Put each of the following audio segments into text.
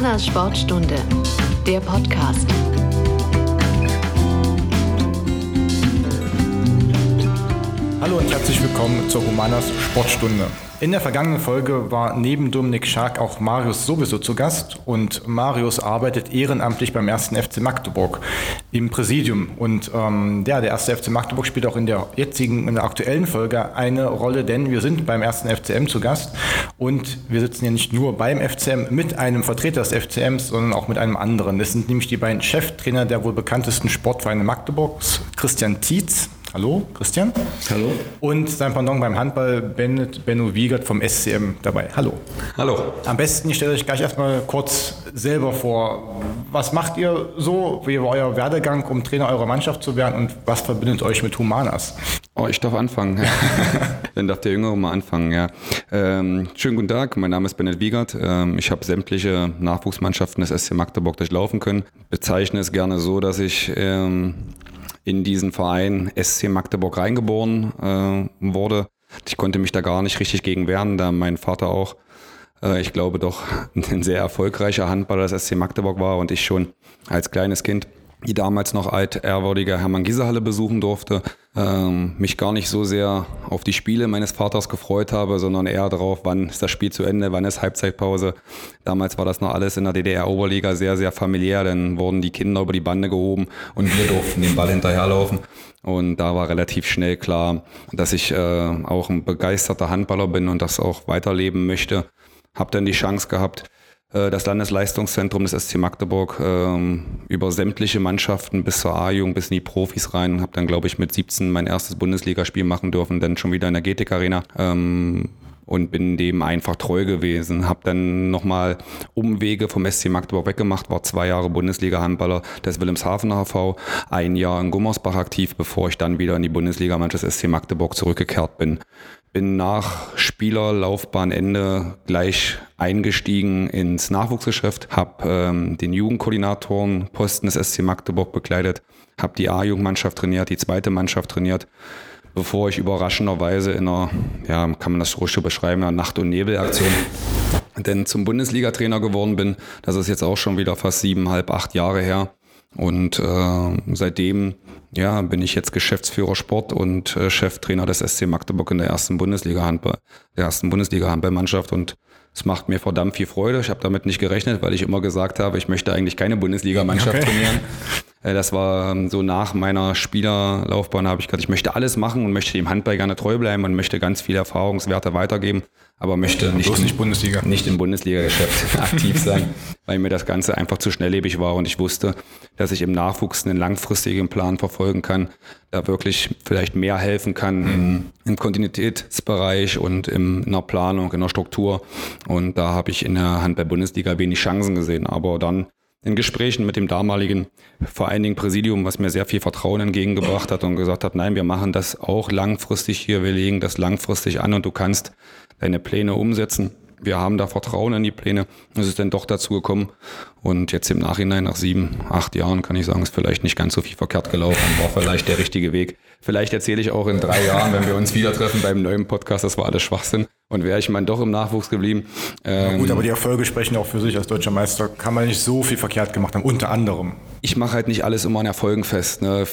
Humanas Sportstunde, der Podcast. Hallo und herzlich willkommen zur Humanas Sportstunde. In der vergangenen Folge war neben Dominik Schaak auch Marius sowieso zu Gast und Marius arbeitet ehrenamtlich beim 1. FC Magdeburg im Präsidium. Und der 1. FC Magdeburg spielt auch in der aktuellen Folge eine Rolle, denn wir sind beim 1. FCM zu Gast und wir sitzen hier nicht nur beim FCM mit einem Vertreter des FCMs, sondern auch mit einem anderen. Das sind nämlich die beiden Cheftrainer der wohl bekanntesten Sportvereine Magdeburgs, Christian Tietz. Hallo, Christian. Hallo. Und sein Pendant beim Handball, Benno Wiegert vom SCM dabei. Hallo. Hallo. Am besten, ich stelle euch gleich erstmal kurz selber vor. Was macht ihr so? Wie war euer Werdegang, um Trainer eurer Mannschaft zu werden? Und was verbindet euch mit Humanas? Oh, ich darf anfangen. Dann darf der Jüngere mal anfangen, ja. Schönen guten Tag, mein Name ist Bennet Wiegert. Ich habe sämtliche Nachwuchsmannschaften des SC Magdeburg durchlaufen können. Bezeichne es gerne so, dass ich in diesen Verein SC Magdeburg reingeboren wurde. Ich konnte mich da gar nicht richtig gegen wehren, da mein Vater auch, ich glaube doch, ein sehr erfolgreicher Handballer des SC Magdeburg war und ich schon als kleines Kind die damals noch altehrwürdige Hermann-Gieße-Halle besuchen durfte, mich gar nicht so sehr auf die Spiele meines Vaters gefreut habe, sondern eher darauf, wann ist das Spiel zu Ende, wann ist Halbzeitpause. Damals war das noch alles in der DDR-Oberliga sehr, sehr familiär, dann wurden die Kinder über die Bande gehoben und wir durften den Ball hinterherlaufen. Und da war relativ schnell klar, dass ich auch ein begeisterter Handballer bin und das auch weiterleben möchte. Habe dann die Chance gehabt, das Landesleistungszentrum des SC Magdeburg über sämtliche Mannschaften bis zur A-Jugend, bis in die Profis rein und habe dann, glaube ich, mit 17 mein erstes Bundesligaspiel machen dürfen, dann schon wieder in der GETEC-Arena und bin dem einfach treu gewesen. Habe dann nochmal Umwege vom SC Magdeburg weggemacht, war 2 Jahre Bundesliga-Handballer des Wilhelmshavener HV, 1 Jahr in Gummersbach aktiv, bevor ich dann wieder in die Bundesliga-Mannschaft des SC Magdeburg zurückgekehrt bin. Bin nach Spielerlaufbahnende gleich eingestiegen ins Nachwuchsgeschäft, habe den Jugendkoordinatorenposten des SC Magdeburg bekleidet, habe die A-Jugendmannschaft trainiert, die zweite Mannschaft trainiert, bevor ich überraschenderweise in einer, ja, kann man das ruhig so beschreiben, einer Nacht- und Nebelaktion denn zum Bundesliga-Trainer geworden bin. Das ist jetzt auch schon wieder fast 7,5, 8 Jahre her. Und seitdem bin ich jetzt Geschäftsführer Sport und Cheftrainer des SC Magdeburg in der ersten Bundesliga-Handballmannschaft. Und es macht mir verdammt viel Freude. Ich habe damit nicht gerechnet, weil ich immer gesagt habe, ich möchte eigentlich keine Bundesliga-Mannschaft trainieren. Das war so nach meiner Spielerlaufbahn, habe ich gesagt, ich möchte alles machen und möchte dem Handball gerne treu bleiben und möchte ganz viele Erfahrungswerte weitergeben, aber möchte nicht im Bundesliga-Geschäft aktiv sein, weil mir das Ganze einfach zu schnelllebig war und ich wusste, dass ich im Nachwuchs einen langfristigen Plan verfolgen kann, da wirklich vielleicht mehr helfen kann im Kontinuitätsbereich und in der Planung, in der Struktur. Und da habe ich in der Handball-Bundesliga wenig Chancen gesehen, aber dann in Gesprächen mit dem damaligen vor allen Dingen Präsidium, was mir sehr viel Vertrauen entgegengebracht hat und gesagt hat, nein, wir machen das auch langfristig hier, wir legen das langfristig an und du kannst deine Pläne umsetzen. Wir haben da Vertrauen in die Pläne. Es ist dann doch dazu gekommen und jetzt im Nachhinein, nach 7, 8 Jahren, kann ich sagen, ist vielleicht nicht ganz so viel verkehrt gelaufen, war vielleicht der richtige Weg. Vielleicht erzähle ich auch in 3 Jahren, wenn wir uns wieder treffen beim neuen Podcast, das war alles Schwachsinn. Und wäre ich mal doch im Nachwuchs geblieben. Ja gut, aber die Erfolge sprechen auch für sich. Als deutscher Meister kann man nicht so viel verkehrt gemacht haben, unter anderem. Ich mache halt nicht alles immer an Erfolgen fest. Ne?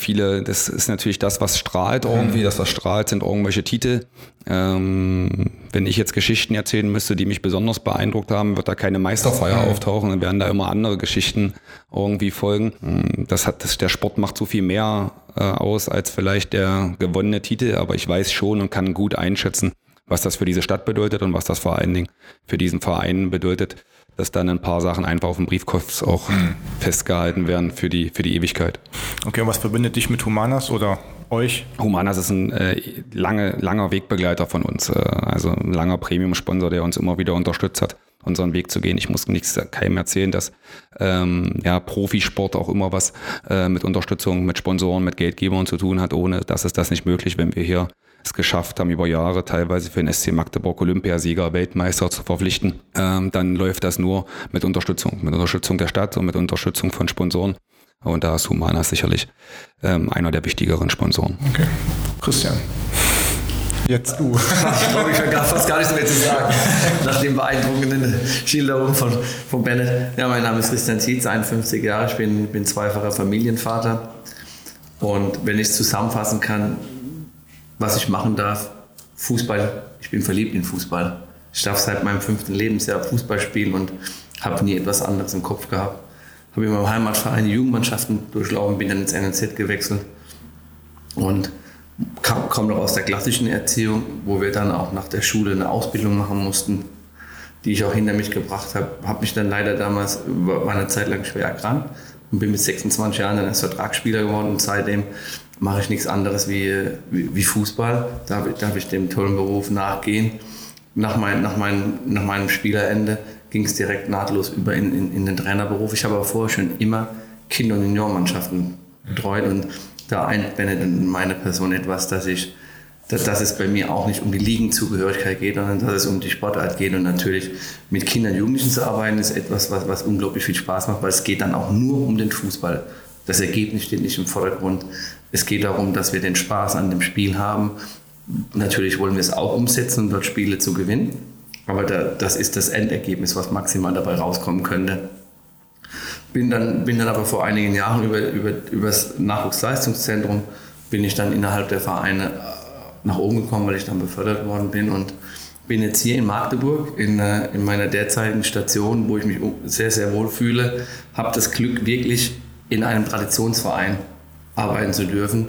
Das ist natürlich das, was strahlt irgendwie. Das, was strahlt, sind irgendwelche Titel. Wenn ich jetzt Geschichten erzählen müsste, die mich besonders beeindruckt haben, wird da keine Meisterfeier auftauchen. Dann werden da immer andere Geschichten irgendwie folgen. Der Sport macht so viel mehr aus als vielleicht der gewonnene Titel. Aber ich weiß schon und kann gut einschätzen, was das für diese Stadt bedeutet und was das vor allen Dingen für diesen Verein bedeutet, dass dann ein paar Sachen einfach auf dem Briefkopf auch festgehalten werden für die Ewigkeit. Okay, und was verbindet dich mit Humanas oder euch? Humanas ist ein langer Wegbegleiter von uns, also ein langer Premium-Sponsor, der uns immer wieder unterstützt hat, unseren Weg zu gehen. Ich muss keinem erzählen, dass Profisport auch immer was mit Unterstützung, mit Sponsoren, mit Geldgebern zu tun hat. Ohne dass es das nicht möglich, wenn wir hier es geschafft haben, über Jahre teilweise für den SC Magdeburg Olympiasieger, Weltmeister zu verpflichten, dann läuft das nur mit Unterstützung der Stadt und mit Unterstützung von Sponsoren. Und da ist Humanas sicherlich einer der wichtigeren Sponsoren. Okay. Christian. Jetzt du. Ich glaube, ich kann fast gar nichts mehr zu sagen, nach den beeindruckenden Schilderungen von Bennet. Ja, mein Name ist Christian Tietz, 51 Jahre, ich bin zweifacher Familienvater. Und wenn ich es zusammenfassen kann, was ich machen darf, Fußball, ich bin verliebt in Fußball. Ich darf seit meinem 5. Lebensjahr Fußball spielen und habe nie etwas anderes im Kopf gehabt. Habe in meinem Heimatverein die Jugendmannschaften durchlaufen, bin dann ins NLZ gewechselt und komme noch aus der klassischen Erziehung, wo wir dann auch nach der Schule eine Ausbildung machen mussten, die ich auch hinter mich gebracht habe. Habe mich dann leider damals, war eine Zeit lang schwer erkrankt und bin mit 26 Jahren dann als Vertragsspieler geworden und seitdem mache ich nichts anderes wie Fußball. Darf ich dem tollen Beruf nachgehen. Nach meinem Spielerende ging es direkt nahtlos über in den Trainerberuf. Ich habe aber vorher schon immer Kinder- und Juniormannschaften betreut und da einblendet in meine Person etwas, dass es bei mir auch nicht um die Ligenzugehörigkeit geht, sondern dass es um die Sportart geht. Und natürlich mit Kindern und Jugendlichen zu arbeiten, ist etwas, was unglaublich viel Spaß macht, weil es geht dann auch nur um den Fußball. Das Ergebnis steht nicht im Vordergrund. Es geht darum, dass wir den Spaß an dem Spiel haben. Natürlich wollen wir es auch umsetzen, um dort Spiele zu gewinnen. Aber das ist das Endergebnis, was maximal dabei rauskommen könnte. Bin dann aber vor einigen Jahren über das Nachwuchsleistungszentrum bin ich dann innerhalb der Vereine nach oben gekommen, weil ich dann befördert worden bin und bin jetzt hier in Magdeburg in meiner derzeitigen Station, wo ich mich sehr, sehr wohl fühle, habe das Glück, wirklich in einem Traditionsverein arbeiten zu dürfen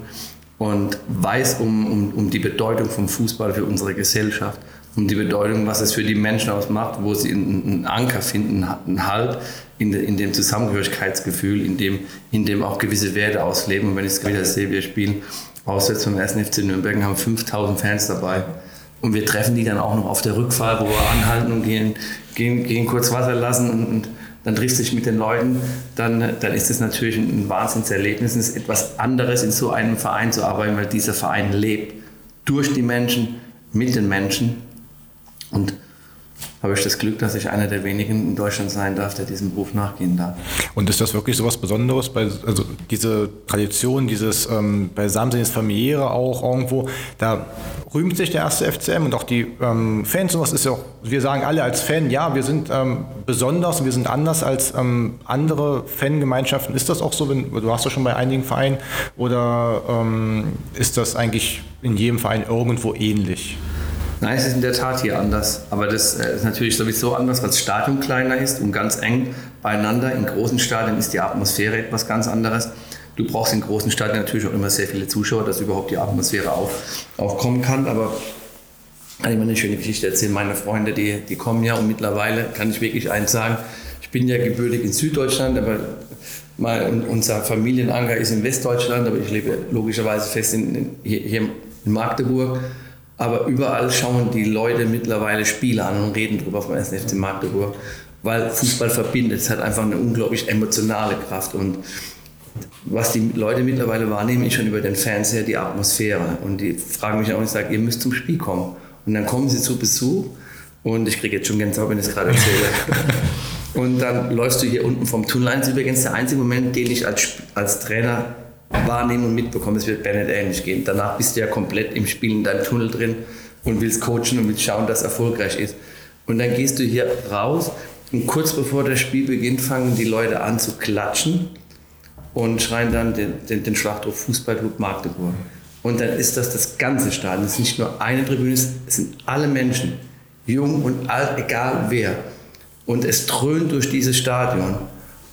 und weiß um die Bedeutung vom Fußball für unsere Gesellschaft, um die Bedeutung, was es für die Menschen ausmacht, wo sie einen Anker finden, einen Halt in dem Zusammengehörigkeitsgefühl, in dem auch gewisse Werte ausleben. Und wenn ich es wieder sehe, wir spielen auswärts vom 1. FC Nürnberg und haben 5000 Fans dabei. Und wir treffen die dann auch noch auf der Rückfahrt, wo wir anhalten und gehen kurz Wasser lassen und dann triffst du dich mit den Leuten, dann ist es natürlich ein Wahnsinnserlebnis. Es ist etwas anderes, in so einem Verein zu arbeiten, weil dieser Verein lebt. Durch die Menschen, mit den Menschen. Und habe ich das Glück, dass ich einer der wenigen in Deutschland sein darf, der diesem Beruf nachgehen darf. Und ist das wirklich so was Besonderes, also diese Tradition, dieses Beisammensein, das Familiäre auch irgendwo, da rühmt sich der 1. FCM und auch die Fans und was ist ja auch, wir sagen alle als Fan, ja, wir sind besonders, wir sind anders als andere Fangemeinschaften. Ist das auch so, du warst ja schon bei einigen Vereinen, oder ist das eigentlich in jedem Verein irgendwo ähnlich? Nein, es ist in der Tat hier anders. Aber das ist natürlich sowieso anders, weil das Stadion kleiner ist und ganz eng beieinander. In großen Stadien ist die Atmosphäre etwas ganz anderes. Du brauchst in großen Stadien natürlich auch immer sehr viele Zuschauer, dass überhaupt die Atmosphäre aufkommen kann. Aber kann ich mal eine schöne Geschichte erzählen. Meine Freunde, die kommen ja und mittlerweile kann ich wirklich eins sagen. Ich bin ja gebürtig in Süddeutschland, aber unser Familienanker ist in Westdeutschland. Aber ich lebe logischerweise fest hier in Magdeburg. Aber überall schauen die Leute mittlerweile Spiele an und reden drüber vom 1. FC Magdeburg, weil Fußball verbindet. Es hat einfach eine unglaublich emotionale Kraft. Und was die Leute mittlerweile wahrnehmen, ist schon über den Fernseher die Atmosphäre. Und die fragen mich auch und ich sage, ihr müsst zum Spiel kommen. Und dann kommen sie zu Besuch und ich kriege jetzt schon Gänsehaut, wenn ich es gerade erzähle. Und dann läufst du hier unten vom Tunnel ein. Das ist übrigens der einzige Moment, den ich als Trainer wahrnehmen und mitbekommen, es wird Bennet ähnlich gehen. Danach bist du ja komplett im Spiel in deinem Tunnel drin und willst coachen und willst schauen, dass es erfolgreich ist. Und dann gehst du hier raus und kurz bevor das Spiel beginnt, fangen die Leute an zu klatschen und schreien dann den Schlachtruf Fußballclub Magdeburg. Und dann ist das ganze Stadion. Es ist nicht nur eine Tribüne, es sind alle Menschen, jung und alt, egal wer. Und es dröhnt durch dieses Stadion.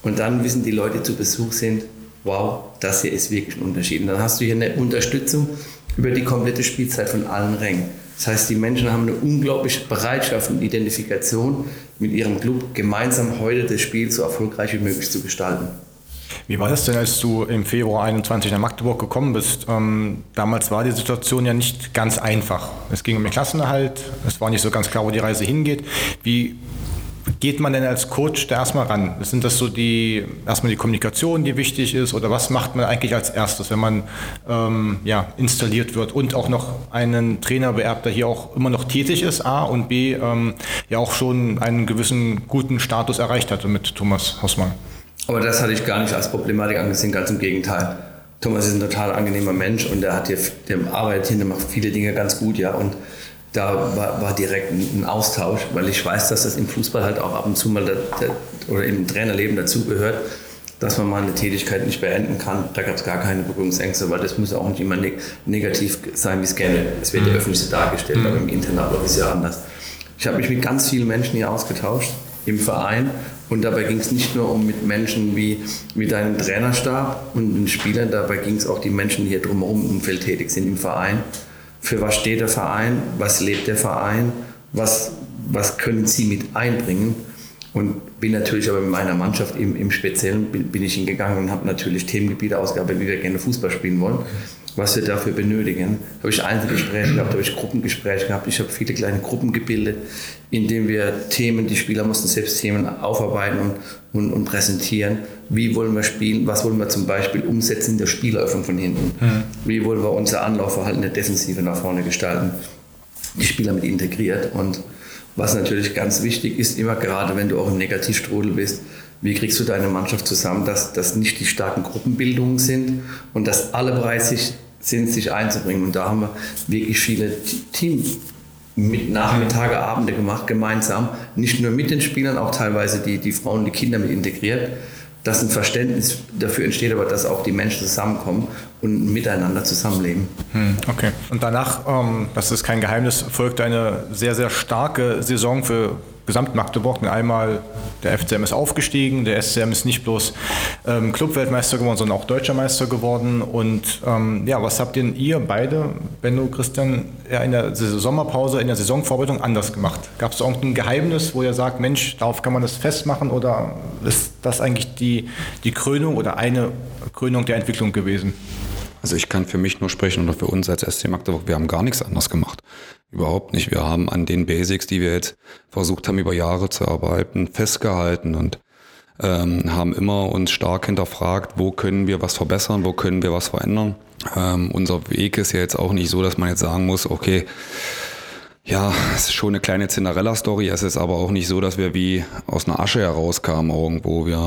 Und dann wissen die Leute, die zu Besuch sind, wow, das hier ist wirklich ein Unterschied. Und dann hast du hier eine Unterstützung über die komplette Spielzeit von allen Rängen. Das heißt, die Menschen haben eine unglaubliche Bereitschaft und Identifikation mit ihrem Club, gemeinsam heute das Spiel so erfolgreich wie möglich zu gestalten. Wie war das denn, als du im Februar 21 nach Magdeburg gekommen bist? Damals war die Situation ja nicht ganz einfach. Es ging um den Klassenerhalt, es war nicht so ganz klar, wo die Reise hingeht. Wie geht man denn als Coach da erstmal ran? Sind das so erstmal die Kommunikation, die wichtig ist? Oder was macht man eigentlich als erstes, wenn man installiert wird und auch noch einen Trainer beerbt, der hier auch immer noch tätig ist, A, und B, ja auch schon einen gewissen guten Status erreicht hatte mit Thomas Hoßmann? Aber das hatte ich gar nicht als Problematik angesehen, ganz im Gegenteil. Thomas ist ein total angenehmer Mensch und der arbeitet hier, der macht viele Dinge ganz gut, ja, und da war direkt ein Austausch, weil ich weiß, dass das im Fußball halt auch ab und zu mal oder im Trainerleben dazugehört, dass man mal eine Tätigkeit nicht beenden kann. Da gab es gar keine Berührungsängste, weil das muss auch nicht immer negativ sein, wie es gerne. Es wird ja öffentlich so dargestellt, aber im Internat ist ja anders. Ich habe mich mit ganz vielen Menschen hier ausgetauscht im Verein und dabei ging es nicht nur um mit Menschen wie mit einem Trainerstab und den Spielern, dabei ging es auch die Menschen, die hier drumherum im Feld tätig sind im Verein. Für was steht der Verein? Was lebt der Verein? Was können sie mit einbringen? Und bin natürlich aber mit meiner Mannschaft im Speziellen bin ich hingegangen und habe natürlich Themengebiete ausgearbeitet, wie wir gerne Fußball spielen wollen, was wir dafür benötigen. Da habe ich Einzelgespräche gehabt, habe ich Gruppengespräche gehabt, ich habe viele kleine Gruppen gebildet, in denen wir Themen, die Spieler mussten selbst Themen aufarbeiten und präsentieren. Wie wollen wir spielen, was wollen wir zum Beispiel umsetzen in der Spieleröffnung von hinten? Wie wollen wir unser Anlaufverhalten der Defensive nach vorne gestalten? Die Spieler mit integriert und was natürlich ganz wichtig ist, immer gerade wenn du auch im Negativstrudel bist, wie kriegst du deine Mannschaft zusammen, dass das nicht die starken Gruppenbildungen sind und dass alle bereit sind, sich einzubringen. Und da haben wir wirklich viele Nachmittage, Abende gemacht, gemeinsam, nicht nur mit den Spielern, auch teilweise die Frauen, die Kinder mit integriert, dass ein Verständnis dafür entsteht, aber dass auch die Menschen zusammenkommen und miteinander zusammenleben. Okay. Und danach, das ist kein Geheimnis, folgt eine sehr, sehr starke Saison für Gesamt-Magdeburg. Einmal der FCM ist aufgestiegen, der SCM ist nicht bloß Clubweltmeister geworden, sondern auch Deutscher Meister geworden. Und was habt denn ihr beide, Benno, Christian, in der Sommerpause, in der Saisonvorbereitung anders gemacht? Gab es irgendein Geheimnis, wo ihr sagt, Mensch, darauf kann man das festmachen? Oder ist das eigentlich die Krönung oder eine Krönung der Entwicklung gewesen? Also ich kann für mich nur sprechen oder für uns als SC Magdeburg, wir haben gar nichts anders gemacht. Überhaupt nicht. Wir haben an den Basics, die wir jetzt versucht haben, über Jahre zu erarbeiten, festgehalten und haben immer uns stark hinterfragt, wo können wir was verbessern, wo können wir was verändern. Unser Weg ist ja jetzt auch nicht so, dass man jetzt sagen muss, okay, ja, es ist schon eine kleine Cinderella-Story. Es ist aber auch nicht so, dass wir wie aus einer Asche herauskamen irgendwo. Wir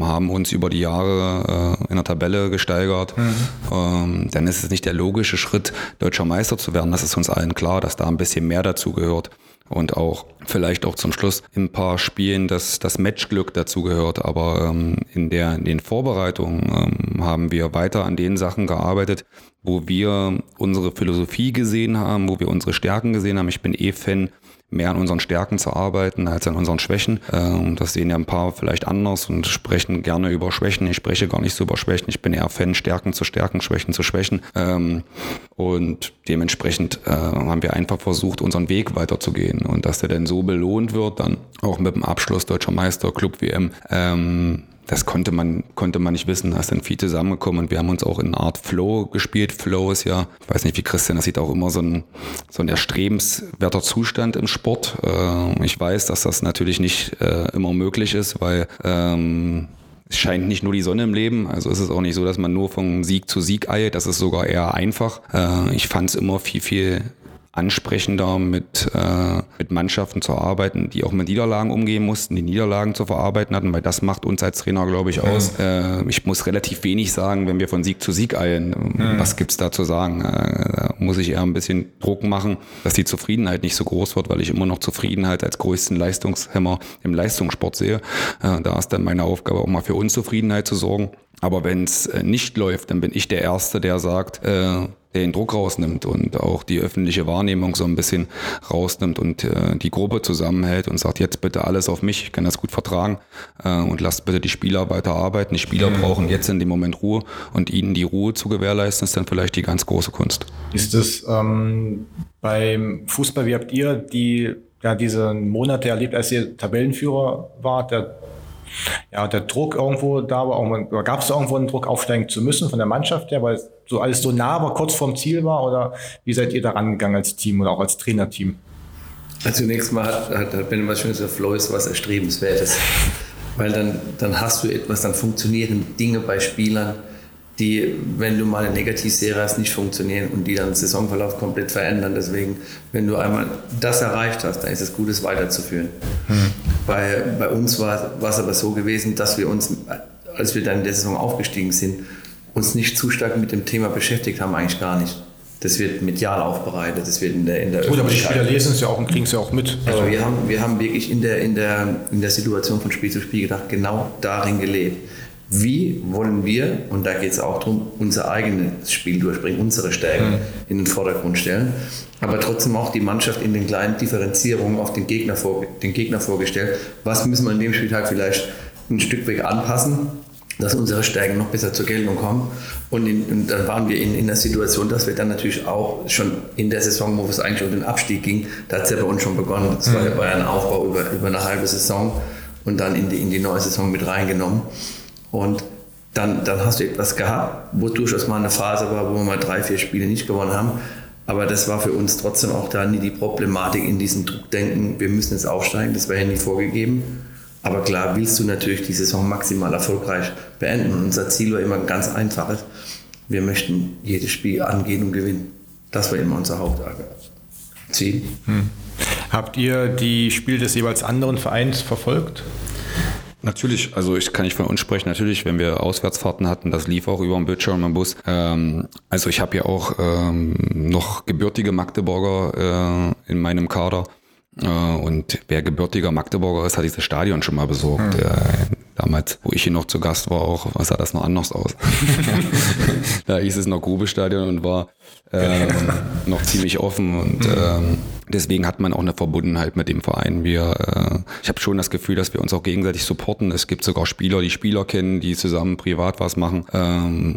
haben uns über die Jahre in der Tabelle gesteigert. Dann ist es nicht der logische Schritt, deutscher Meister zu werden. Das ist uns allen klar, dass da ein bisschen mehr dazu gehört. Und auch vielleicht auch zum Schluss in ein paar Spielen das Matchglück dazu gehört. Aber in den Vorbereitungen haben wir weiter an den Sachen gearbeitet, wo wir unsere Philosophie gesehen haben, wo wir unsere Stärken gesehen haben. Ich bin Fan, mehr an unseren Stärken zu arbeiten als an unseren Schwächen. Das sehen ja ein paar vielleicht anders und sprechen gerne über Schwächen. Ich spreche gar nicht so über Schwächen. Ich bin eher Fan, Stärken zu stärken, Schwächen zu schwächen. Und dementsprechend haben wir einfach versucht, unseren Weg weiterzugehen. Und dass der dann so belohnt wird, dann auch mit dem Abschluss Deutscher Meister, Club WM, das konnte man nicht wissen. Da ist dann viel zusammengekommen und wir haben uns auch in einer Art Flow gespielt. Flow ist ja, ich weiß nicht wie Christian, das sieht auch immer so ein erstrebenswerter Zustand im Sport. Ich weiß, dass das natürlich nicht immer möglich ist, weil es scheint nicht nur die Sonne im Leben. Also es ist auch nicht so, dass man nur von Sieg zu Sieg eilt. Das ist sogar eher einfach. Ich fand es immer viel, viel ansprechender mit Mannschaften zu arbeiten, die auch mit Niederlagen umgehen mussten, die Niederlagen zu verarbeiten hatten, weil das macht uns als Trainer, glaube ich, aus. Ich muss relativ wenig sagen, wenn wir von Sieg zu Sieg eilen. Was gibt's da zu sagen? Da muss ich eher ein bisschen Druck machen, dass die Zufriedenheit nicht so groß wird, weil ich immer noch Zufriedenheit als größten Leistungshemmer im Leistungssport sehe. Da ist dann meine Aufgabe, auch mal für Unzufriedenheit zu sorgen. Aber wenn es nicht läuft, dann bin ich der Erste, der sagt, der den Druck rausnimmt und auch die öffentliche Wahrnehmung so ein bisschen rausnimmt und die Gruppe zusammenhält und sagt, jetzt bitte alles auf mich, ich kann das gut vertragen und lasst bitte die Spieler weiter arbeiten. Die Spieler brauchen jetzt in dem Moment Ruhe und ihnen die Ruhe zu gewährleisten, ist dann vielleicht die ganz große Kunst. Ist es beim Fußball, wie habt ihr diese Monate erlebt, als ihr Tabellenführer wart, der Druck irgendwo da war, gab es irgendwo einen Druck, aufsteigen zu müssen von der Mannschaft her, weil so alles so nah war, kurz vorm Ziel war? Oder wie seid ihr da rangegangen als Team oder auch als Trainerteam? Also zunächst mal hat wenn was schönes der Flow ist, was Erstrebenswertes. Weil dann hast du etwas, dann funktionieren Dinge bei Spielern, die, wenn du mal eine Negativserie hast, nicht funktionieren und die dann den Saisonverlauf komplett verändern. Deswegen, wenn du einmal das erreicht hast, dann ist es gut, es weiterzuführen. Bei uns war es aber so gewesen, dass wir uns, als wir dann in der Saison aufgestiegen sind, uns nicht zu stark mit dem Thema beschäftigt haben, eigentlich gar nicht. Das wird medial aufbereitet, das wird in der Gut, aber die Spieler lesen es ja auch und kriegen es ja auch mit. Also aber wir haben wirklich in der Situation von Spiel zu Spiel gedacht, genau darin gelebt. Wie wollen wir, und da geht es auch darum, unser eigenes Spiel durchbringen, unsere Stärken in den Vordergrund stellen, aber trotzdem auch die Mannschaft in den kleinen Differenzierungen auf den Gegner vorgestellt. Was müssen wir in dem Spieltag vielleicht ein Stück weg anpassen, dass unsere Stärken noch besser zur Geltung kommen? Und dann waren wir in der Situation, dass wir dann natürlich auch schon in der Saison, wo es eigentlich um den Abstieg ging, da hat es ja bei uns schon begonnen. Das war ja bei einem Aufbau über eine halbe Saison und dann in die neue Saison mit reingenommen. Und dann hast du etwas gehabt, wo durchaus mal eine Phase war, wo wir mal 3-4 Spiele nicht gewonnen haben. Aber das war für uns trotzdem auch da nie die Problematik in diesem Druckdenken, wir müssen jetzt aufsteigen, das war ja nie vorgegeben. Aber klar willst du natürlich die Saison maximal erfolgreich beenden. Und unser Ziel war immer ein ganz einfaches, wir möchten jedes Spiel angehen und gewinnen. Das war immer unser Hauptziel. Habt ihr die Spiele des jeweils anderen Vereins verfolgt? Natürlich, also ich kann nicht von uns sprechen, natürlich, wenn wir Auswärtsfahrten hatten, das lief auch über den Bildschirm im Bus. Also ich habe ja auch noch gebürtige Magdeburger in meinem Kader. Und wer gebürtiger Magdeburger ist, hat dieses Stadion schon mal besorgt. Damals, wo ich hier noch zu Gast war, auch sah das noch anders aus. Da hieß es noch Grube-Stadion und war noch ziemlich offen und deswegen hat man auch eine Verbundenheit mit dem Verein. Ich habe schon das Gefühl, dass wir uns auch gegenseitig supporten. Es gibt sogar Spieler, die Spieler kennen, die zusammen privat was machen.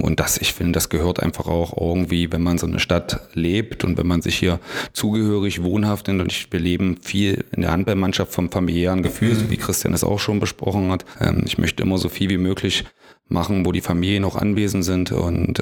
Und ich finde, das gehört einfach auch irgendwie, wenn man so eine Stadt lebt und wenn man sich hier zugehörig, wohnhaft nimmt. Und wir leben viel in der Handballmannschaft vom familiären Gefühl, so wie Christian es auch schon besprochen hat. Ich möchte immer so viel wie möglich machen, wo die Familien auch anwesend sind. Und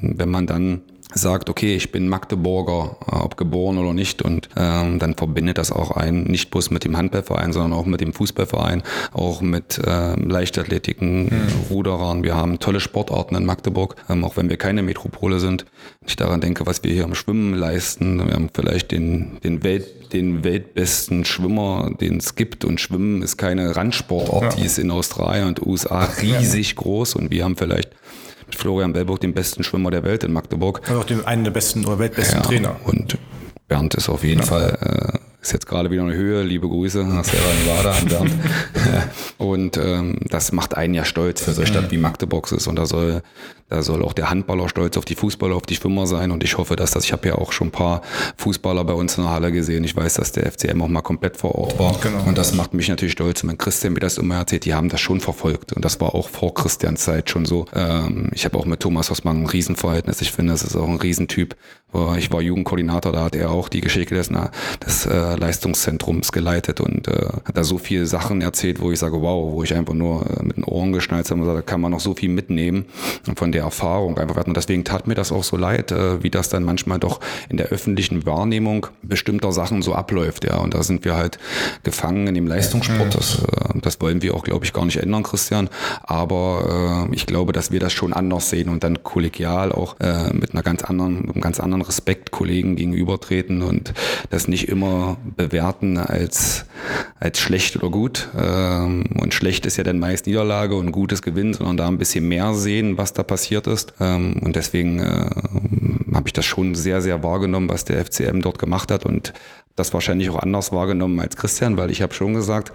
wenn man dann sagt, okay, ich bin Magdeburger, ob geboren oder nicht, und dann verbindet das auch einen, nicht bloß mit dem Handballverein, sondern auch mit dem Fußballverein, auch mit Leichtathletiken, Ruderern. Wir haben tolle Sportarten in Magdeburg, auch wenn wir keine Metropole sind. Wenn ich daran denke, was wir hier im Schwimmen leisten, wir haben vielleicht den weltbesten Schwimmer, den es gibt, und Schwimmen ist keine Randsportart, die ist in Australien und USA riesig groß, und wir haben vielleicht Florian Bellburg, den besten Schwimmer der Welt in Magdeburg. Und auch einen der besten oder weltbesten Trainer. Und Bernd ist auf jeden Fall, ist jetzt gerade wieder eine Höhe, liebe Grüße nach Sierra Nevada an Bernd. Und das macht einen ja stolz für so eine Stadt wie Magdeburg ist. Und da soll auch der Handballer stolz auf die Fußballer, auf die Schwimmer sein. Und ich hoffe, dass ich habe ja auch schon ein paar Fußballer bei uns in der Halle gesehen. Ich weiß, dass der FCM auch mal komplett vor Ort war. Genau. Und das macht mich natürlich stolz. Und wenn Christian mir das immer erzählt, die haben das schon verfolgt. Und das war auch vor Christians Zeit schon so. Ich habe auch mit Thomas Hoßmann ein Riesenverhältnis. Ich finde, das ist auch ein Riesentyp. Ich war Jugendkoordinator, da hat er auch die Geschichte des Leistungszentrums geleitet und hat da so viele Sachen erzählt, wo ich sage, wow, wo ich einfach nur mit den Ohren geschnallt habe und sage, da kann man noch so viel mitnehmen und von der Erfahrung einfach werden. Und deswegen tat mir das auch so leid, wie das dann manchmal doch in der öffentlichen Wahrnehmung bestimmter Sachen so abläuft. Ja, und da sind wir halt gefangen in dem Leistungssport. Das wollen wir auch, glaube ich, gar nicht ändern, Christian. Aber ich glaube, dass wir das schon anders sehen und dann kollegial auch mit einem ganz anderen Respekt Kollegen gegenübertreten und das nicht immer bewerten als schlecht oder gut. Und schlecht ist ja dann meist Niederlage und gutes Gewinn, sondern da ein bisschen mehr sehen, was da passiert ist. Und deswegen habe ich das schon sehr, sehr wahrgenommen, was der FCM dort gemacht hat, und das wahrscheinlich auch anders wahrgenommen als Christian, weil ich habe schon gesagt,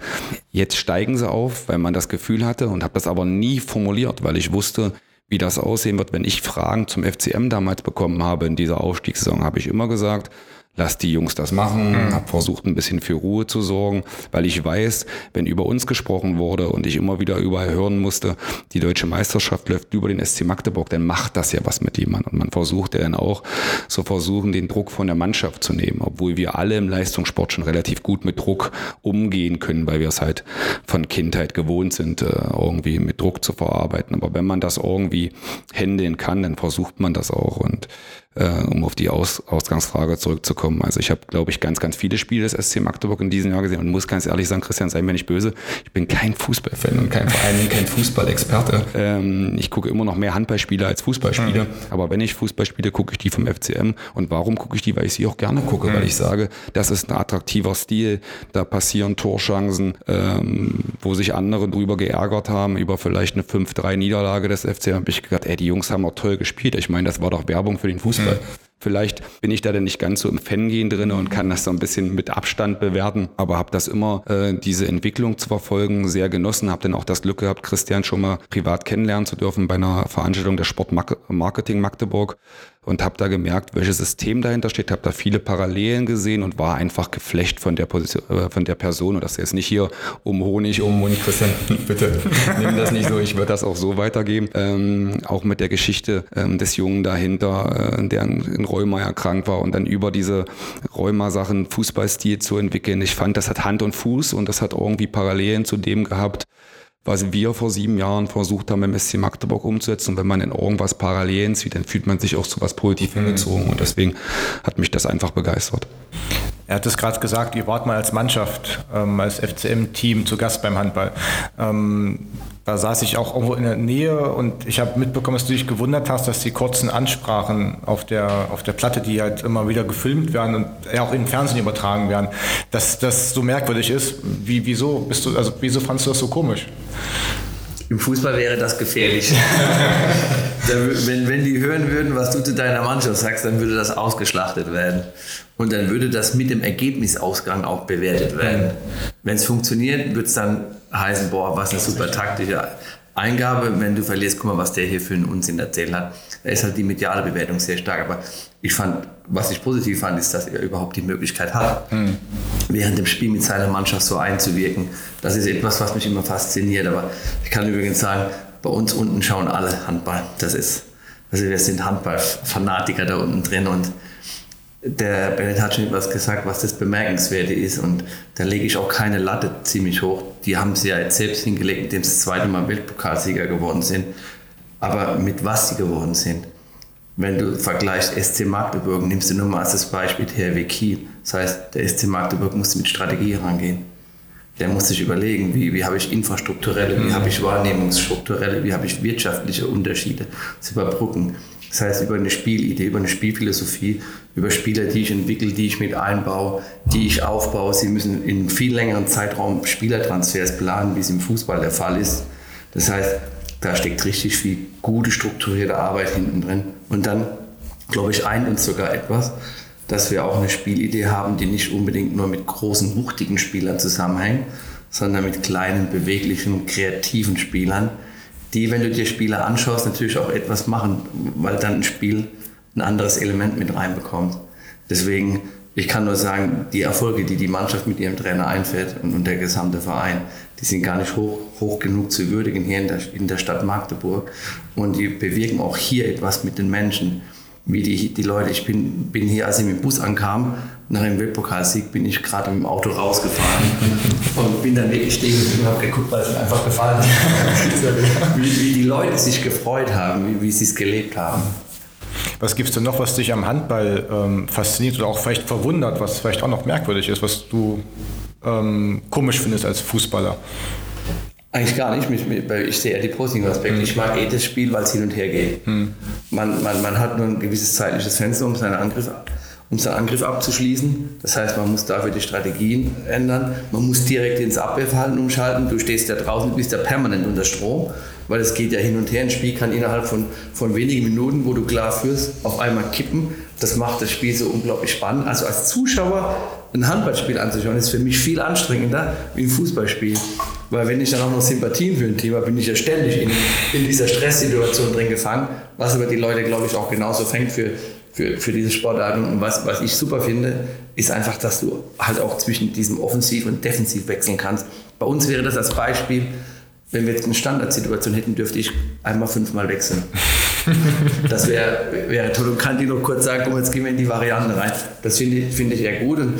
jetzt steigen sie auf, weil man das Gefühl hatte, und habe das aber nie formuliert, weil ich wusste, wie das aussehen wird. Wenn ich Fragen zum FCM damals bekommen habe in dieser Aufstiegssaison, habe ich immer gesagt, lass die Jungs das machen, habe versucht, ein bisschen für Ruhe zu sorgen, weil ich weiß, wenn über uns gesprochen wurde und ich immer wieder überall hören musste, die deutsche Meisterschaft läuft über den SC Magdeburg, dann macht das ja was mit jemandem. Und man versucht ja dann auch den Druck von der Mannschaft zu nehmen, obwohl wir alle im Leistungssport schon relativ gut mit Druck umgehen können, weil wir es halt von Kindheit gewohnt sind, irgendwie mit Druck zu verarbeiten. Aber wenn man das irgendwie händeln kann, dann versucht man das auch, und um auf die Ausgangsfrage zurückzukommen. Also ich habe, glaube ich, ganz, ganz viele Spiele des SC Magdeburg in diesem Jahr gesehen und muss ganz ehrlich sagen, Christian, sei mir nicht böse, ich bin kein Fußballfan und kein Verein und kein Fußballexperte. Ich gucke immer noch mehr Handballspiele als Fußballspiele, aber wenn ich Fußballspiele gucke ich die vom FCM. Und warum gucke ich die? Weil ich sie auch gerne gucke, weil ich sage, das ist ein attraktiver Stil, da passieren Torchancen, wo sich andere drüber geärgert haben, über vielleicht eine 5-3-Niederlage des FC, habe ich gedacht, ey, die Jungs haben auch toll gespielt. Ich meine, das war doch Werbung für den Fußball. Vielleicht bin ich da dann nicht ganz so im Fangehen drin und kann das so ein bisschen mit Abstand bewerten, aber habe das immer, diese Entwicklung zu verfolgen, sehr genossen. Habe dann auch das Glück gehabt, Christian schon mal privat kennenlernen zu dürfen bei einer Veranstaltung der Sportmarketing Magdeburg und habe da gemerkt, welches System dahinter steht, habe da viele Parallelen gesehen und war einfach geflecht von der Position, von der Person. Und das ist jetzt nicht hier um Honig, Christian, bitte nimm das nicht so, ich würde das auch so weitergeben. Auch mit der Geschichte des Jungen dahinter, der in Rheuma ja krank war und dann über diese Rheuma-Sachen Fußballstil zu entwickeln. Ich fand, das hat Hand und Fuß und das hat irgendwie Parallelen zu dem gehabt, was wir vor 7 Jahren versucht haben, im SC Magdeburg umzusetzen. Und wenn man in irgendwas Parallelen sieht, dann fühlt man sich auch so was positiv hingezogen. Und deswegen hat mich das einfach begeistert. Er hat es gerade gesagt, ihr wart mal als Mannschaft, als FCM-Team zu Gast beim Handball. Da saß ich auch irgendwo in der Nähe und ich habe mitbekommen, dass du dich gewundert hast, dass die kurzen Ansprachen auf der Platte, die halt immer wieder gefilmt werden und ja auch im Fernsehen übertragen werden, dass das so merkwürdig ist. Wieso fandst du das so komisch? Im Fußball wäre das gefährlich. Wenn die hören würden, was du zu deiner Mannschaft sagst, dann würde das ausgeschlachtet werden. Und dann würde das mit dem Ergebnisausgang auch bewertet werden. Wenn es funktioniert, wird es dann heißen, boah, was eine super taktische Eingabe. Wenn du verlierst, guck mal, was der hier für einen Unsinn erzählt hat. Da ist halt die mediale Bewertung sehr stark. Aber ich fand, was ich positiv fand, ist, dass er überhaupt die Möglichkeit hat, während dem Spiel mit seiner Mannschaft so einzuwirken. Das ist etwas, was mich immer fasziniert. Aber ich kann übrigens sagen, bei uns unten schauen alle Handball. Also wir sind Handballfanatiker da unten drin und der Bennet hat schon etwas gesagt, was das Bemerkenswerte ist und da lege ich auch keine Latte ziemlich hoch. Die haben sie ja jetzt selbst hingelegt, indem sie das zweite Mal Weltpokalsieger geworden sind. Aber mit was sie geworden sind. Wenn du vergleichst SC Magdeburg, nimmst du nur mal als das Beispiel THW Kiel. Das heißt, der SC Magdeburg musste mit Strategie herangehen. Der muss sich überlegen, wie habe ich infrastrukturelle, wie habe ich wahrnehmungsstrukturelle, wie habe ich wirtschaftliche Unterschiede zu überbrücken. Das heißt, über eine Spielidee, über eine Spielphilosophie, über Spieler, die ich entwickle, die ich mit einbaue, die ich aufbaue. Sie müssen in einem viel längeren Zeitraum Spielertransfers planen, wie es im Fußball der Fall ist. Das heißt, da steckt richtig viel gute, strukturierte Arbeit hinten drin. Und dann, glaube ich, eint uns sogar etwas, dass wir auch eine Spielidee haben, die nicht unbedingt nur mit großen, wuchtigen Spielern zusammenhängt, sondern mit kleinen, beweglichen, kreativen Spielern, die, wenn du dir Spieler anschaust, natürlich auch etwas machen, weil dann ein Spiel ein anderes Element mit reinbekommt. Deswegen, ich kann nur sagen, die Erfolge, die die Mannschaft mit ihrem Trainer einfährt und der gesamte Verein, die sind gar nicht hoch genug zu würdigen hier in der Stadt Magdeburg. Und die bewirken auch hier etwas mit den Menschen, wie die Leute. Ich bin hier, als ich mit dem Bus ankam, nach dem Weltpokalsieg bin ich gerade mit dem Auto rausgefahren und bin dann weggestiegen und habe geguckt, weil es mir einfach gefallen hat. wie die Leute sich gefreut haben, wie sie es gelebt haben. Was gibt es denn noch, was dich am Handball fasziniert oder auch vielleicht verwundert, was vielleicht auch noch merkwürdig ist, was du komisch findest als Fußballer? Eigentlich gar nicht, weil ich sehe eher die positiven Aspekte. Ich mag das Spiel, weil es hin und her geht. Man hat nur ein gewisses zeitliches Fenster, um seinen Angriff abzuschließen. Das heißt, man muss dafür die Strategien ändern. Man muss direkt ins Abwehrverhalten umschalten. Du stehst da draußen, du bist da permanent unter Strom, weil es geht ja hin und her. Ein Spiel kann innerhalb von wenigen Minuten, wo du klar führst, auf einmal kippen. Das macht das Spiel so unglaublich spannend. Also als Zuschauer ein Handballspiel anzuschauen, ist für mich viel anstrengender wie ein Fußballspiel. Weil wenn ich dann auch noch Sympathien für ein Thema bin, ich ja ständig in dieser Stresssituation drin gefangen, was aber die Leute, glaube ich, auch genauso fängt für diese Sportart. Und was ich super finde, ist einfach, dass du halt auch zwischen diesem Offensiv und Defensiv wechseln kannst. Bei uns wäre das als Beispiel, wenn wir jetzt eine Standardsituation hätten, dürfte ich einmal 5-mal wechseln. Das wäre toll und kann dir noch kurz sagen, komm, jetzt gehen wir in die Variante rein. Das finde ich eher gut. Und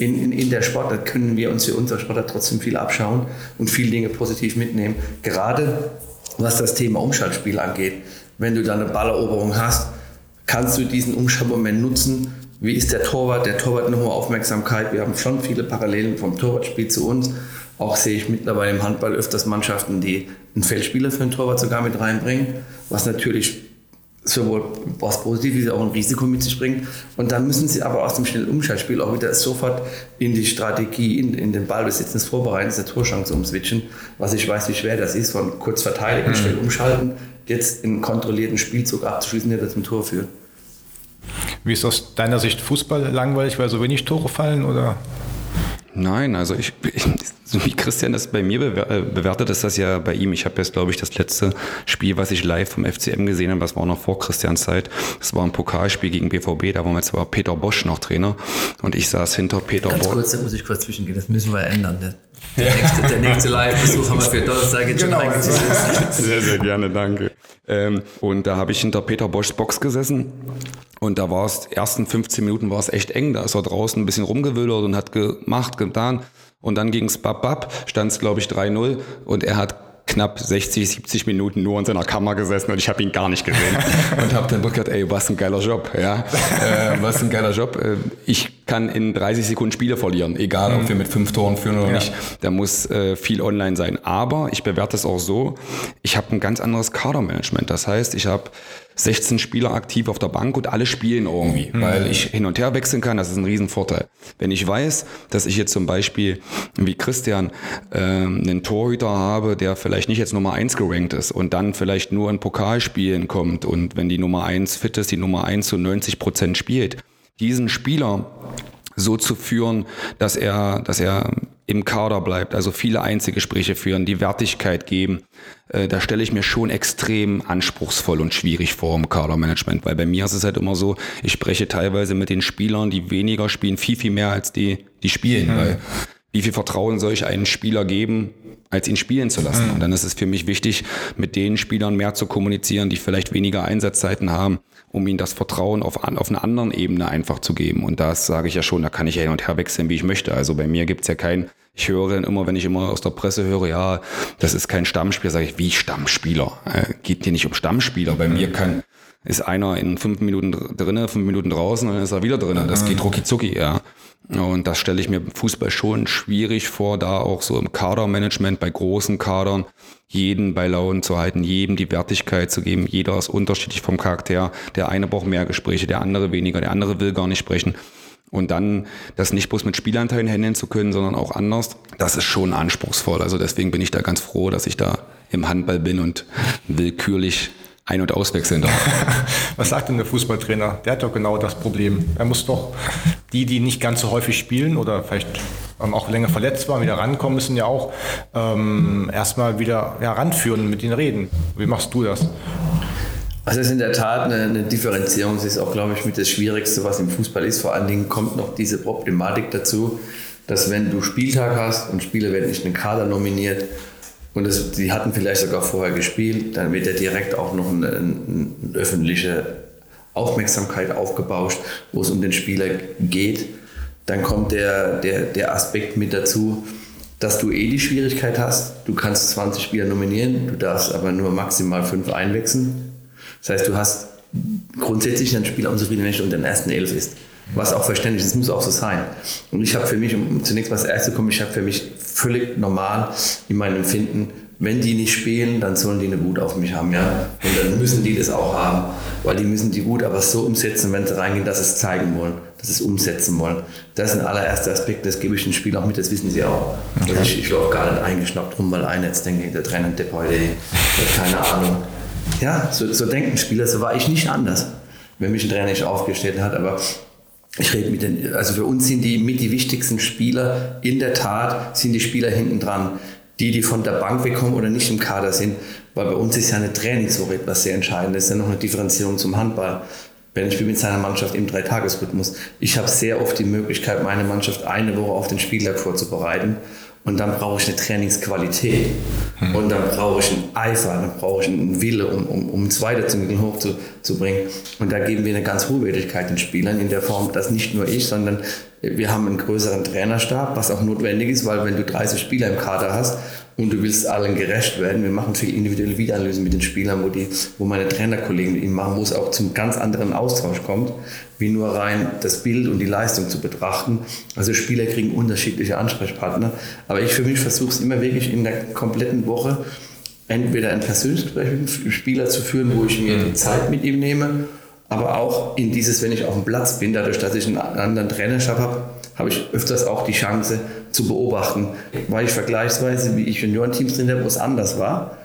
in der Sportart können wir uns für unser Sportart trotzdem viel abschauen und viele Dinge positiv mitnehmen. Gerade was das Thema Umschaltspiel angeht. Wenn du da eine Balleroberung hast, kannst du diesen Umschaltmoment nutzen? Wie ist der Torwart? Der Torwart nochmal Aufmerksamkeit. Wir haben schon viele Parallelen vom Torwartspiel zu uns. Auch sehe ich mittlerweile im Handball öfters Mannschaften, die einen Feldspieler für den Torwart sogar mit reinbringen, was natürlich sowohl was Positives als auch ein Risiko mit sich bringt. Und dann müssen sie aber aus dem schnellen Umschaltspiel auch wieder sofort in die Strategie, in den Ballbesitz, ins Vorbereiten, in der Torchance umswitchen, was ich weiß, wie schwer das ist, von kurz verteidigen, schnell umschalten, jetzt in kontrollierten Spielzug abzuschließen, der das zum Tor führt. Wie ist aus deiner Sicht Fußball langweilig, weil so wenig Tore fallen, oder? Nein, also ich, so wie Christian das bei mir bewertet, ist das ja bei ihm. Ich habe jetzt, glaube ich, das letzte Spiel, was ich live vom FCM gesehen habe, das war auch noch vor Christians Zeit. Das war ein Pokalspiel gegen BVB, da war jetzt aber Peter Bosch noch Trainer und ich saß hinter Peter Bosch. Ganz kurz, da muss ich kurz zwischengehen, das müssen wir ändern. Der nächste Live-Besuch haben wir für Donnerstag jetzt schon eingesetzt. Sehr, sehr gerne, danke. Und da habe ich hinter Peter Boschs Box gesessen. Und da war es, die ersten 15 Minuten war es echt eng, da ist er draußen ein bisschen rumgewildert und hat gemacht, getan. Und dann ging es bap, stand es, glaube ich, 3-0 und er hat knapp 60, 70 Minuten nur in seiner Kammer gesessen und ich habe ihn gar nicht gesehen. Und habe dann gedacht, ey, was ein geiler Job. Ja? Was ein geiler Job. Ich kann in 30 Sekunden Spiele verlieren, egal ob wir mit 5 Toren führen oder nicht. Da muss viel online sein. Aber ich bewerte es auch so, ich habe ein ganz anderes Kadermanagement. Das heißt, ich habe 16 Spieler aktiv auf der Bank und alle spielen irgendwie, weil ich hin und her wechseln kann. Das ist ein Riesenvorteil. Wenn ich weiß, dass ich jetzt zum Beispiel wie Christian einen Torhüter habe, der vielleicht nicht jetzt Nummer 1 gerankt ist und dann vielleicht nur in Pokalspielen kommt und wenn die Nummer 1 fit ist, die Nummer 1 zu 90% spielt, diesen Spieler so zu führen, dass er im Kader bleibt, also viele Einzelgespräche führen, die Wertigkeit geben, da stelle ich mir schon extrem anspruchsvoll und schwierig vor im Kadermanagement, weil bei mir ist es halt immer so, ich spreche teilweise mit den Spielern, die weniger spielen, viel, viel mehr als die spielen, weil wie viel Vertrauen soll ich einem Spieler geben, als ihn spielen zu lassen? Und dann ist es für mich wichtig, mit den Spielern mehr zu kommunizieren, die vielleicht weniger Einsatzzeiten haben, um ihnen das Vertrauen auf einer anderen Ebene einfach zu geben. Und das sage ich ja schon, da kann ich ja hin und her wechseln, wie ich möchte. Also bei mir gibt es ja kein, ich höre dann immer, wenn ich immer aus der Presse höre, ja, das ist kein Stammspieler, sage ich, wie Stammspieler? Geht dir nicht um Stammspieler, bei mir ist einer in 5 Minuten drinnen, 5 Minuten draußen und dann ist er wieder drinnen. Das geht rucki zucki, ja. Und das stelle ich mir im Fußball schon schwierig vor, da auch so im Kadermanagement, bei großen Kadern, jeden bei Laune zu halten, jedem die Wertigkeit zu geben. Jeder ist unterschiedlich vom Charakter. Der eine braucht mehr Gespräche, der andere weniger, der andere will gar nicht sprechen. Und dann das nicht bloß mit Spielanteilen handeln zu können, sondern auch anders, das ist schon anspruchsvoll. Also deswegen bin ich da ganz froh, dass ich da im Handball bin und willkürlich ein- und auswechseln darf. Was sagt denn der Fußballtrainer? Der hat doch genau das Problem. Er muss doch die nicht ganz so häufig spielen oder vielleicht auch länger verletzt waren, wieder rankommen, müssen ja auch erstmal wieder ranführen und mit ihnen reden. Wie machst du das? Also es ist in der Tat eine Differenzierung. Das ist auch, glaube ich, mit das Schwierigste, was im Fußball ist. Vor allen Dingen kommt noch diese Problematik dazu, dass wenn du Spieltag hast und Spieler werden nicht in den Kader nominiert, und die hatten vielleicht sogar vorher gespielt, dann wird ja direkt auch noch eine öffentliche Aufmerksamkeit aufgebauscht, wo es um den Spieler geht. Dann kommt der Aspekt mit dazu, dass du die Schwierigkeit hast. Du kannst 20 Spieler nominieren, du darfst aber nur maximal 5 einwechseln. Das heißt, du hast grundsätzlich einen Spieler unzufrieden, wenn er unter den ersten 11 ist. Was auch verständlich ist, das muss auch so sein. Und ich habe für mich, um zunächst mal das Erste zu kommen, ich habe für mich völlig normal in meinem Empfinden, wenn die nicht spielen, dann sollen die eine Wut auf mich haben, ja. Und dann müssen die das auch haben, weil die müssen die Wut aber so umsetzen, wenn sie reingehen, dass sie es zeigen wollen, dass sie es umsetzen wollen. Das ist ein allererster Aspekt, das gebe ich dem Spiel auch mit, das wissen sie auch. Okay. Also ich laufe gar nicht eingeschnappt rum, weil einer jetzt denkt, der Trainer Depp heute, keine Ahnung. Ja, so denken Spieler, so war ich nicht anders, wenn mich ein Trainer nicht aufgestellt hat, aber ich rede mit also für uns sind die wichtigsten Spieler, in der Tat sind die Spieler hinten dran, die von der Bank wegkommen oder nicht im Kader sind, weil bei uns ist ja eine Trainingswoche etwas sehr Entscheidendes, ist ja noch eine Differenzierung zum Handball. Bennet spielt mit seiner Mannschaft im 3-Tages-Rhythmus. Ich habe sehr oft die Möglichkeit, meine Mannschaft eine Woche auf den Spieltag vorzubereiten und dann brauche ich eine Trainingsqualität und dann brauche ich einen Eifer, dann brauche ich einen Wille, um es weiterzugehen, hochzubringen. Und da geben wir eine ganz Ruhewürdigkeit den Spielern in der Form, dass nicht nur ich, sondern wir haben einen größeren Trainerstab, was auch notwendig ist, weil wenn du 30 Spieler im Kader hast und du willst allen gerecht werden. Wir machen viel individuelle Videoanalysen mit den Spielern, wo meine Trainerkollegen die ihn machen, wo es auch zum ganz anderen Austausch kommt, wie nur rein das Bild und die Leistung zu betrachten. Also Spieler kriegen unterschiedliche Ansprechpartner, aber ich für mich versuche es immer wirklich in der kompletten Woche entweder ein persönliches Gespräch mit dem Spieler zu führen, wo ich mir die Zeit mit ihm nehme, aber auch in dieses, wenn ich auf dem Platz bin, dadurch, dass ich einen anderen Trainerstab habe, habe ich öfters auch die Chance zu beobachten. Weil ich vergleichsweise, wie ich Juniorenteams drin habe, wo es anders war,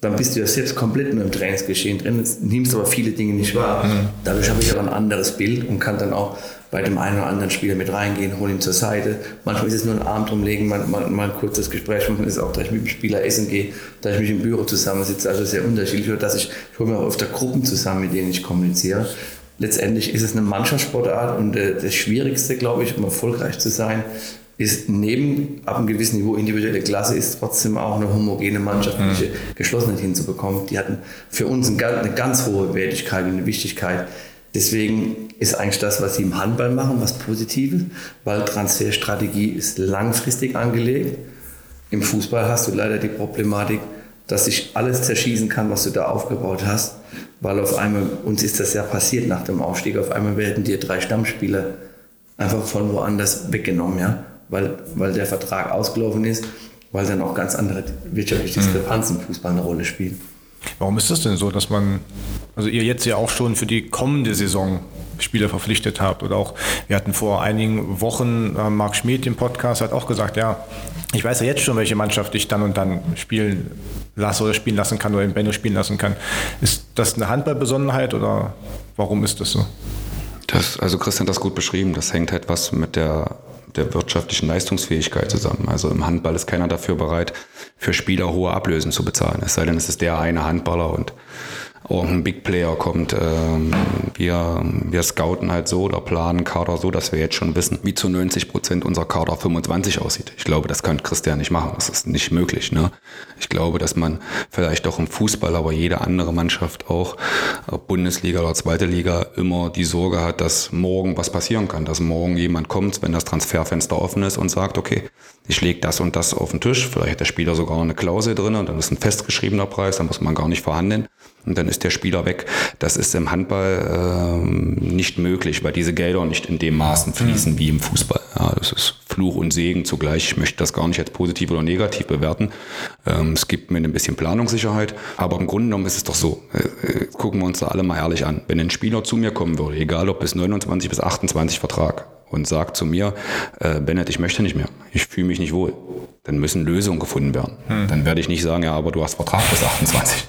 dann bist du ja selbst komplett mit dem Trainingsgeschehen drin, nimmst aber viele Dinge nicht wahr. Dadurch habe ich aber ein anderes Bild und kann dann auch bei dem einen oder anderen Spieler mit reingehen, hole ihn zur Seite. Manchmal ist es nur ein Arm drumlegen, mal ein kurzes Gespräch. Manchmal ist es auch, dass ich mit dem Spieler essen gehe, dass ich mich im Büro zusammensitze. Also sehr unterschiedlich. Oder dass ich hole mir auch öfter Gruppen zusammen, mit denen ich kommuniziere. Letztendlich ist es eine Mannschaftssportart und das Schwierigste, glaube ich, um erfolgreich zu sein, ist neben, ab einem gewissen Niveau individuelle Klasse, ist trotzdem auch eine homogene Mannschaft, welche Geschlossenheit hinzubekommen. Die hatten für uns eine ganz hohe Wertigkeit und eine Wichtigkeit. Deswegen ist eigentlich das, was sie im Handball machen, was Positives, weil Transferstrategie ist langfristig angelegt. Im Fußball hast du leider die Problematik, dass sich alles zerschießen kann, was du da aufgebaut hast, weil auf einmal, uns ist das ja passiert nach dem Aufstieg, auf einmal werden dir 3 Stammspieler einfach von woanders weggenommen, ja? Weil der Vertrag ausgelaufen ist, weil dann auch ganz andere wirtschaftliche Diskrepanzen im Fußball eine Rolle spielen. Warum ist das denn so, dass man, also ihr jetzt ja auch schon für die kommende Saison Spieler verpflichtet habt oder auch, wir hatten vor einigen Wochen, Mark Schmidt im Podcast hat auch gesagt, ja, ich weiß ja jetzt schon, welche Mannschaft ich dann und dann spielen lasse oder spielen lassen kann oder in Benno spielen lassen kann. Ist das eine Handballbesonderheit oder warum ist das so? Also Christian hat das gut beschrieben, das hängt halt was mit der wirtschaftlichen Leistungsfähigkeit zusammen. Also im Handball ist keiner dafür bereit, für Spieler hohe Ablösen zu bezahlen. Es sei denn, es ist der eine Handballer und auch ein Big Player kommt. Wir scouten halt so oder planen Kader so, dass wir jetzt schon wissen, wie zu 90% unser Kader 25 aussieht. Ich glaube, das kann Christian nicht machen. Das ist nicht möglich, ne? Ich glaube, dass man vielleicht auch im Fußball, aber jede andere Mannschaft auch, Bundesliga oder zweite Liga, immer die Sorge hat, dass morgen was passieren kann, dass morgen jemand kommt, wenn das Transferfenster offen ist und sagt, okay, ich lege das und das auf den Tisch. Vielleicht hat der Spieler sogar noch eine Klausel drin und dann ist ein festgeschriebener Preis, dann muss man gar nicht verhandeln. Und dann ist der Spieler weg. Das ist im Handball nicht möglich, weil diese Gelder nicht in dem Maßen fließen wie im Fußball. Ja, das ist Fluch und Segen zugleich. Ich möchte das gar nicht als positiv oder negativ bewerten. Es gibt mir ein bisschen Planungssicherheit. Aber im Grunde genommen ist es doch so. Gucken wir uns da alle mal ehrlich an. Wenn ein Spieler zu mir kommen würde, egal ob bis 29 bis 28 Vertrag, und sagt zu mir, Bennet, ich möchte nicht mehr, ich fühle mich nicht wohl, dann müssen Lösungen gefunden werden. Dann werde ich nicht sagen, ja, aber du hast Vertrag bis 28.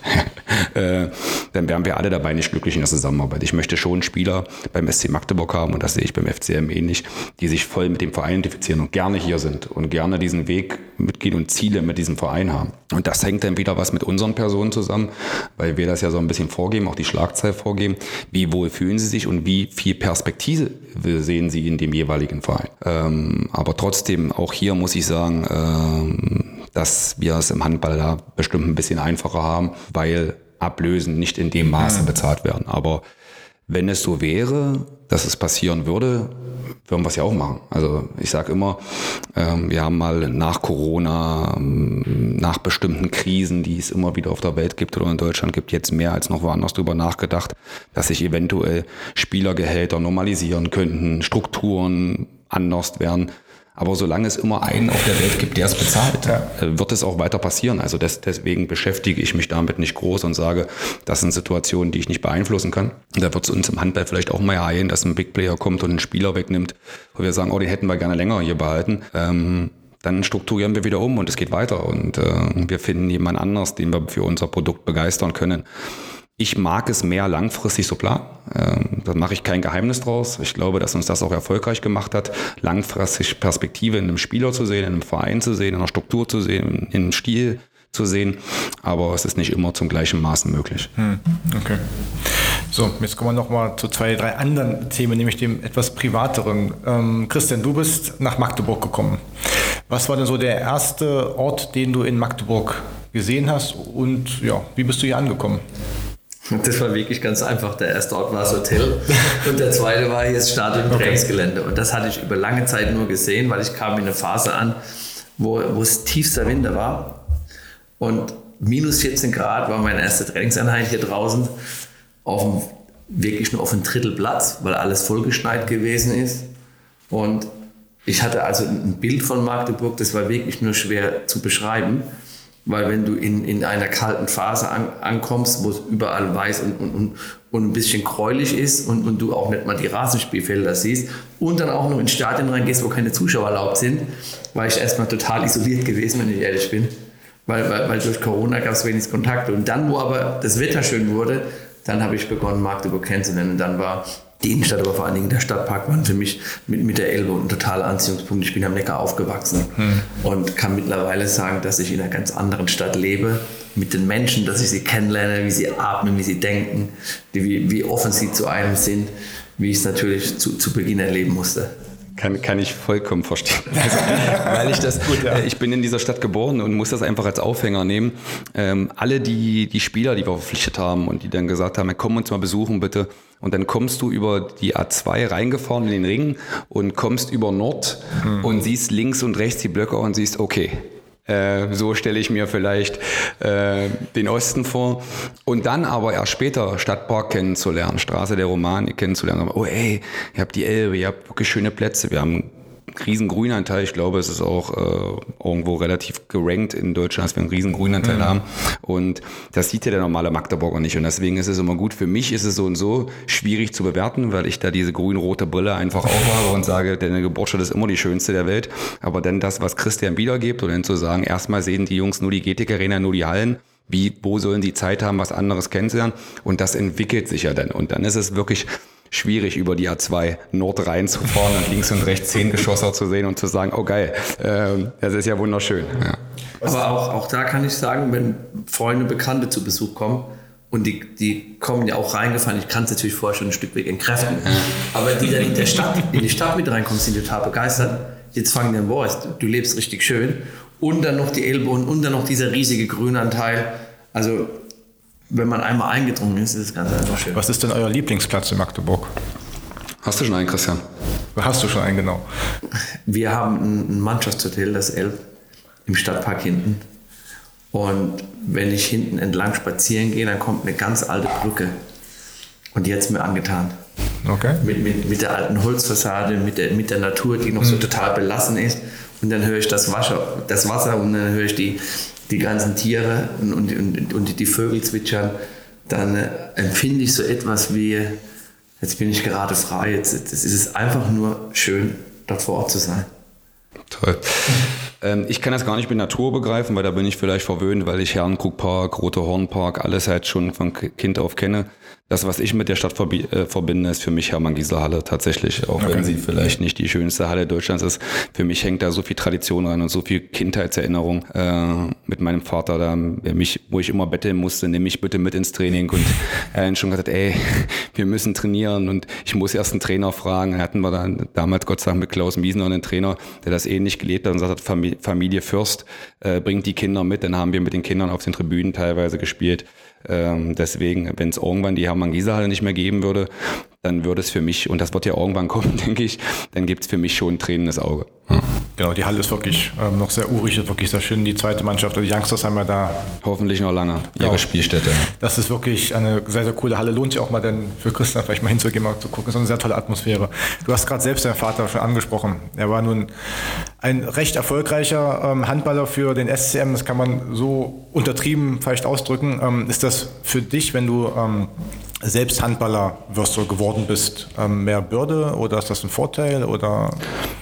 Dann wären wir alle dabei nicht glücklich in der Zusammenarbeit. Ich möchte schon Spieler beim SC Magdeburg haben, und das sehe ich beim FCM ähnlich, die sich voll mit dem Verein identifizieren und gerne hier sind und gerne diesen Weg mitgehen und Ziele mit diesem Verein haben. Und das hängt dann wieder was mit unseren Personen zusammen, weil wir das ja so ein bisschen vorgeben, auch die Schlagzeile vorgeben, wie wohl fühlen sie sich und wie viel Perspektive sehen sie in dem jeweiligen Verein. Aber trotzdem, auch hier muss ich sagen, dass wir es im Handball da bestimmt ein bisschen einfacher haben, weil Ablösen nicht in dem Maße bezahlt werden. Aber wenn es so wäre, dass es passieren würde, würden wir es ja auch machen. Also ich sage immer, wir haben mal nach Corona, nach bestimmten Krisen, die es immer wieder auf der Welt gibt oder in Deutschland gibt, jetzt mehr als noch woanders drüber nachgedacht, dass sich eventuell Spielergehälter normalisieren könnten, Strukturen anders werden. Aber solange es immer einen auf der Welt gibt, der es bezahlt, wird es auch weiter passieren. Also deswegen beschäftige ich mich damit nicht groß und sage, das sind Situationen, die ich nicht beeinflussen kann. Da wird es uns im Handball vielleicht auch mal ereilen, dass ein Big Player kommt und einen Spieler wegnimmt, wo wir sagen, oh, den hätten wir gerne länger hier behalten. Dann strukturieren wir wieder um und es geht weiter. Und wir finden jemand anders, den wir für unser Produkt begeistern können. Ich mag es mehr langfristig so planen. Da mache ich kein Geheimnis draus. Ich glaube, dass uns das auch erfolgreich gemacht hat, langfristig Perspektive in einem Spieler zu sehen, in einem Verein zu sehen, in einer Struktur zu sehen, in einem Stil zu sehen. Aber es ist nicht immer zum gleichen Maßen möglich. Okay. So, jetzt kommen wir nochmal zu 2, 3 anderen Themen, nämlich dem etwas privateren. Christian, du bist nach Magdeburg gekommen. Was war denn so der erste Ort, den du in Magdeburg gesehen hast? Und ja, wie bist du hier angekommen? Das war wirklich ganz einfach. Der erste Ort war das Hotel und der zweite war hier das Stadion und Trainingsgelände. Und das hatte ich über lange Zeit nur gesehen, weil ich kam in eine Phase an, wo es tiefster Winter war. und minus 14 Grad war meine erste Trainingseinheit hier draußen auf dem, wirklich nur auf einem Drittel Platz, weil alles vollgeschneit gewesen ist. Und ich hatte also ein Bild von Magdeburg, das war wirklich nur schwer zu beschreiben, weil wenn du in einer kalten Phase ankommst, wo es überall weiß und ein bisschen gräulich ist und du auch nicht mal die Rasenspielfelder siehst und dann auch noch ins Stadion reingehst, wo keine Zuschauer erlaubt sind, war ich erstmal total isoliert gewesen, wenn ich ehrlich bin, weil durch Corona gab es wenig Kontakte. Und dann, wo aber das Wetter schön wurde, dann habe ich begonnen, Magdeburg kennenzulernen. Und dann war die Innenstadt, aber vor allen Dingen der Stadtpark, waren für mich mit der Elbe ein totaler Anziehungspunkt. Ich bin am Neckar aufgewachsen und kann mittlerweile sagen, dass ich in einer ganz anderen Stadt lebe, mit den Menschen, dass ich sie kennenlerne, wie sie atmen, wie sie denken, wie offen sie zu einem sind, wie ich es natürlich zu Beginn erleben musste. Kann ich vollkommen verstehen. Also, weil ich das, gut, ja. Ich bin in dieser Stadt geboren und muss das einfach als Aufhänger nehmen. Alle die Spieler, die wir verpflichtet haben und die dann gesagt haben, komm uns mal besuchen bitte. Und dann kommst du über die A2 reingefahren in den Ring und kommst über Nord und siehst links und rechts die Blöcke und siehst, okay, so stelle ich mir vielleicht den Osten vor. Und dann aber erst später Stadtpark kennenzulernen, Straße der Romanik kennenzulernen. Aber, oh ey, ihr habt die Elbe, ihr habt wirklich schöne Plätze. Wir haben einen riesen Grünanteil. Ich glaube, es ist auch irgendwo relativ gerankt in Deutschland, dass wir einen riesen Grünanteil haben. Und das sieht ja der normale Magdeburger nicht. Und deswegen ist es immer gut. Für mich ist es so und so schwierig zu bewerten, weil ich da diese grün-rote Brille einfach aufhabe und sage, deine Geburtsstadt ist immer die schönste der Welt. Aber dann das, was Christian wiedergibt, und dann zu sagen, erstmal sehen die Jungs nur die GETEC-Arena, nur die Hallen. Wo sollen die Zeit haben, was anderes kennenzulernen? Und das entwickelt sich ja dann. Und dann ist es wirklich schwierig, über die A2 Nord reinzufahren und links und rechts 10 Geschosser zu sehen und zu sagen, oh geil, das ist ja wunderschön. Ja. Aber auch da kann ich sagen, wenn Freunde, Bekannte zu Besuch kommen und die kommen ja auch reingefahren, ich kann es natürlich vorher schon ein Stück weg entkräften, aber die dann in die Stadt mit reinkommen, sind total begeistert. Jetzt fangen die an, boah, du lebst richtig schön. Und dann noch die Elbe und dann noch dieser riesige Grünanteil. Also wenn man einmal eingedrungen ist, ist es ganz einfach schön. Was ist denn euer Lieblingsplatz in Magdeburg? Hast du schon einen, Christian? Hast du schon einen, genau. Wir haben ein Mannschaftshotel, das Elb, im Stadtpark hinten. Und wenn ich hinten entlang spazieren gehe, dann kommt eine ganz alte Brücke. Und die hat es mir angetan. Okay. Mit der alten Holzfassade, mit der Natur, die noch so total belassen ist. Und dann höre ich das Wasser und dann höre ich die ganzen Tiere und die Vögel zwitschern, dann empfinde ich so etwas wie, jetzt bin ich gerade frei, jetzt ist es einfach nur schön, dort vor Ort zu sein. Toll. Ich kann das gar nicht mit Natur begreifen, weil da bin ich vielleicht verwöhnt, weil ich Herrenkrugpark, Rote Hornpark, alles halt schon von Kind auf kenne. Das, was ich mit der Stadt verbinde, ist für mich Hermann-Gieße-Halle tatsächlich, auch wenn sie vielleicht nicht die schönste Halle Deutschlands ist. Für mich hängt da so viel Tradition rein und so viel Kindheitserinnerung mit meinem Vater, wo ich immer betteln musste, nimm mich bitte mit ins Training. Und er hat schon gesagt, ey, wir müssen trainieren und ich muss erst einen Trainer fragen. Dann hatten wir dann damals, Gott sei Dank, mit Klaus Miesner einen Trainer, der das ähnlich gelebt hat und gesagt hat, Familie Fürst, bringt die Kinder mit. Dann haben wir mit den Kindern auf den Tribünen teilweise gespielt. Deswegen, wenn es irgendwann die Hermann-Gieße-Halle nicht mehr geben würde, dann würde es für mich, und das wird ja irgendwann kommen, denke ich, dann gibt es für mich schon ein tränendes Auge. Genau, die Halle ist wirklich noch sehr urig, ist wirklich sehr schön. Die zweite Mannschaft, die Youngsters haben wir da. Hoffentlich noch lange, ihre Spielstätte. Das ist wirklich eine sehr, sehr coole Halle. Lohnt sich auch mal dann für Christian vielleicht mal hinzugehen, mal zu gucken. Das ist eine sehr tolle Atmosphäre. Du hast gerade selbst deinen Vater schon angesprochen. Er war nun ein recht erfolgreicher Handballer für den SCM. Das kann man so untertrieben vielleicht ausdrücken. Ist das für dich, wenn du selbst Handballer wirst du geworden bist, mehr Bürde oder ist das ein Vorteil? Oder?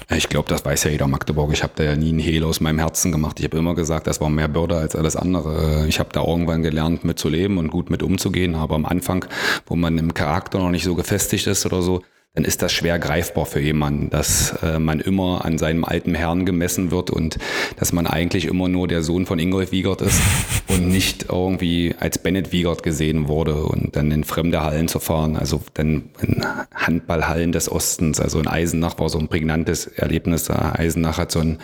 Ich glaube, das weiß ja jeder Magdeburg. Ich habe da ja nie einen Hehl aus meinem Herzen gemacht. Ich habe immer gesagt, das war mehr Bürde als alles andere. Ich habe da irgendwann gelernt, mit zu leben und gut mit umzugehen. Aber am Anfang, wo man im Charakter noch nicht so gefestigt ist oder so, dann ist das schwer greifbar für jemanden, dass man immer an seinem alten Herrn gemessen wird und dass man eigentlich immer nur der Sohn von Ingolf Wiegert ist und nicht irgendwie als Bennet Wiegert gesehen wurde und dann in fremde Hallen zu fahren, also dann in Handballhallen des Ostens, also in Eisenach war so ein prägnantes Erlebnis da. Eisenach hat so einen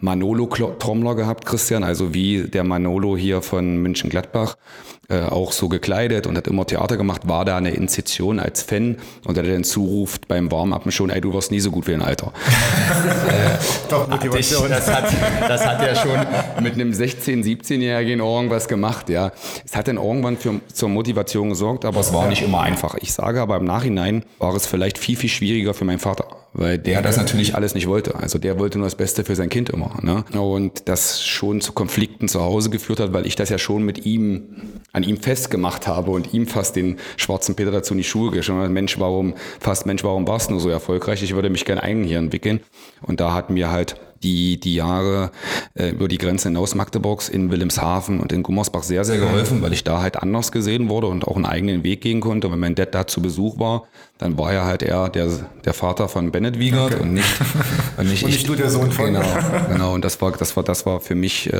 Manolo-Trommler gehabt, Christian, also wie der Manolo hier von München-Gladbach, auch so gekleidet und hat immer Theater gemacht, war da eine Institution als Fan und der dann zuruft beim Warm-Up schon, ey, du wirst nie so gut wie ein Alter. Doch, Motivation. Das hat ja schon mit einem 16-, 17-Jährigen irgendwas gemacht, ja. Es hat dann irgendwann zur Motivation gesorgt, aber es war nicht immer einfach. Ich sage aber im Nachhinein, war es vielleicht viel, viel schwieriger für meinen Vater, weil der das natürlich alles nicht wollte. Also der wollte nur das Beste für sein Kind immer, ne? Und das schon zu Konflikten zu Hause geführt hat, weil ich das ja schon mit ihm, an ihm festgemacht habe und ihm fast den schwarzen Peter dazu in die Schuhe geschoben habe. Mensch, warum warst du nur so erfolgreich? Ich würde mich gerne eigen hier entwickeln. Und da hat mir halt die Jahre über die Grenze hinaus Magdeburgs in Wilhelmshaven und in Gummersbach sehr, sehr geholfen, weil ich da halt anders gesehen wurde und auch einen eigenen Weg gehen konnte. Und wenn mein Dad da zu Besuch war, dann war er halt eher der Vater von Bennet Wiegert, okay, und nicht nur der Sohn von. Genau. Und das war für mich,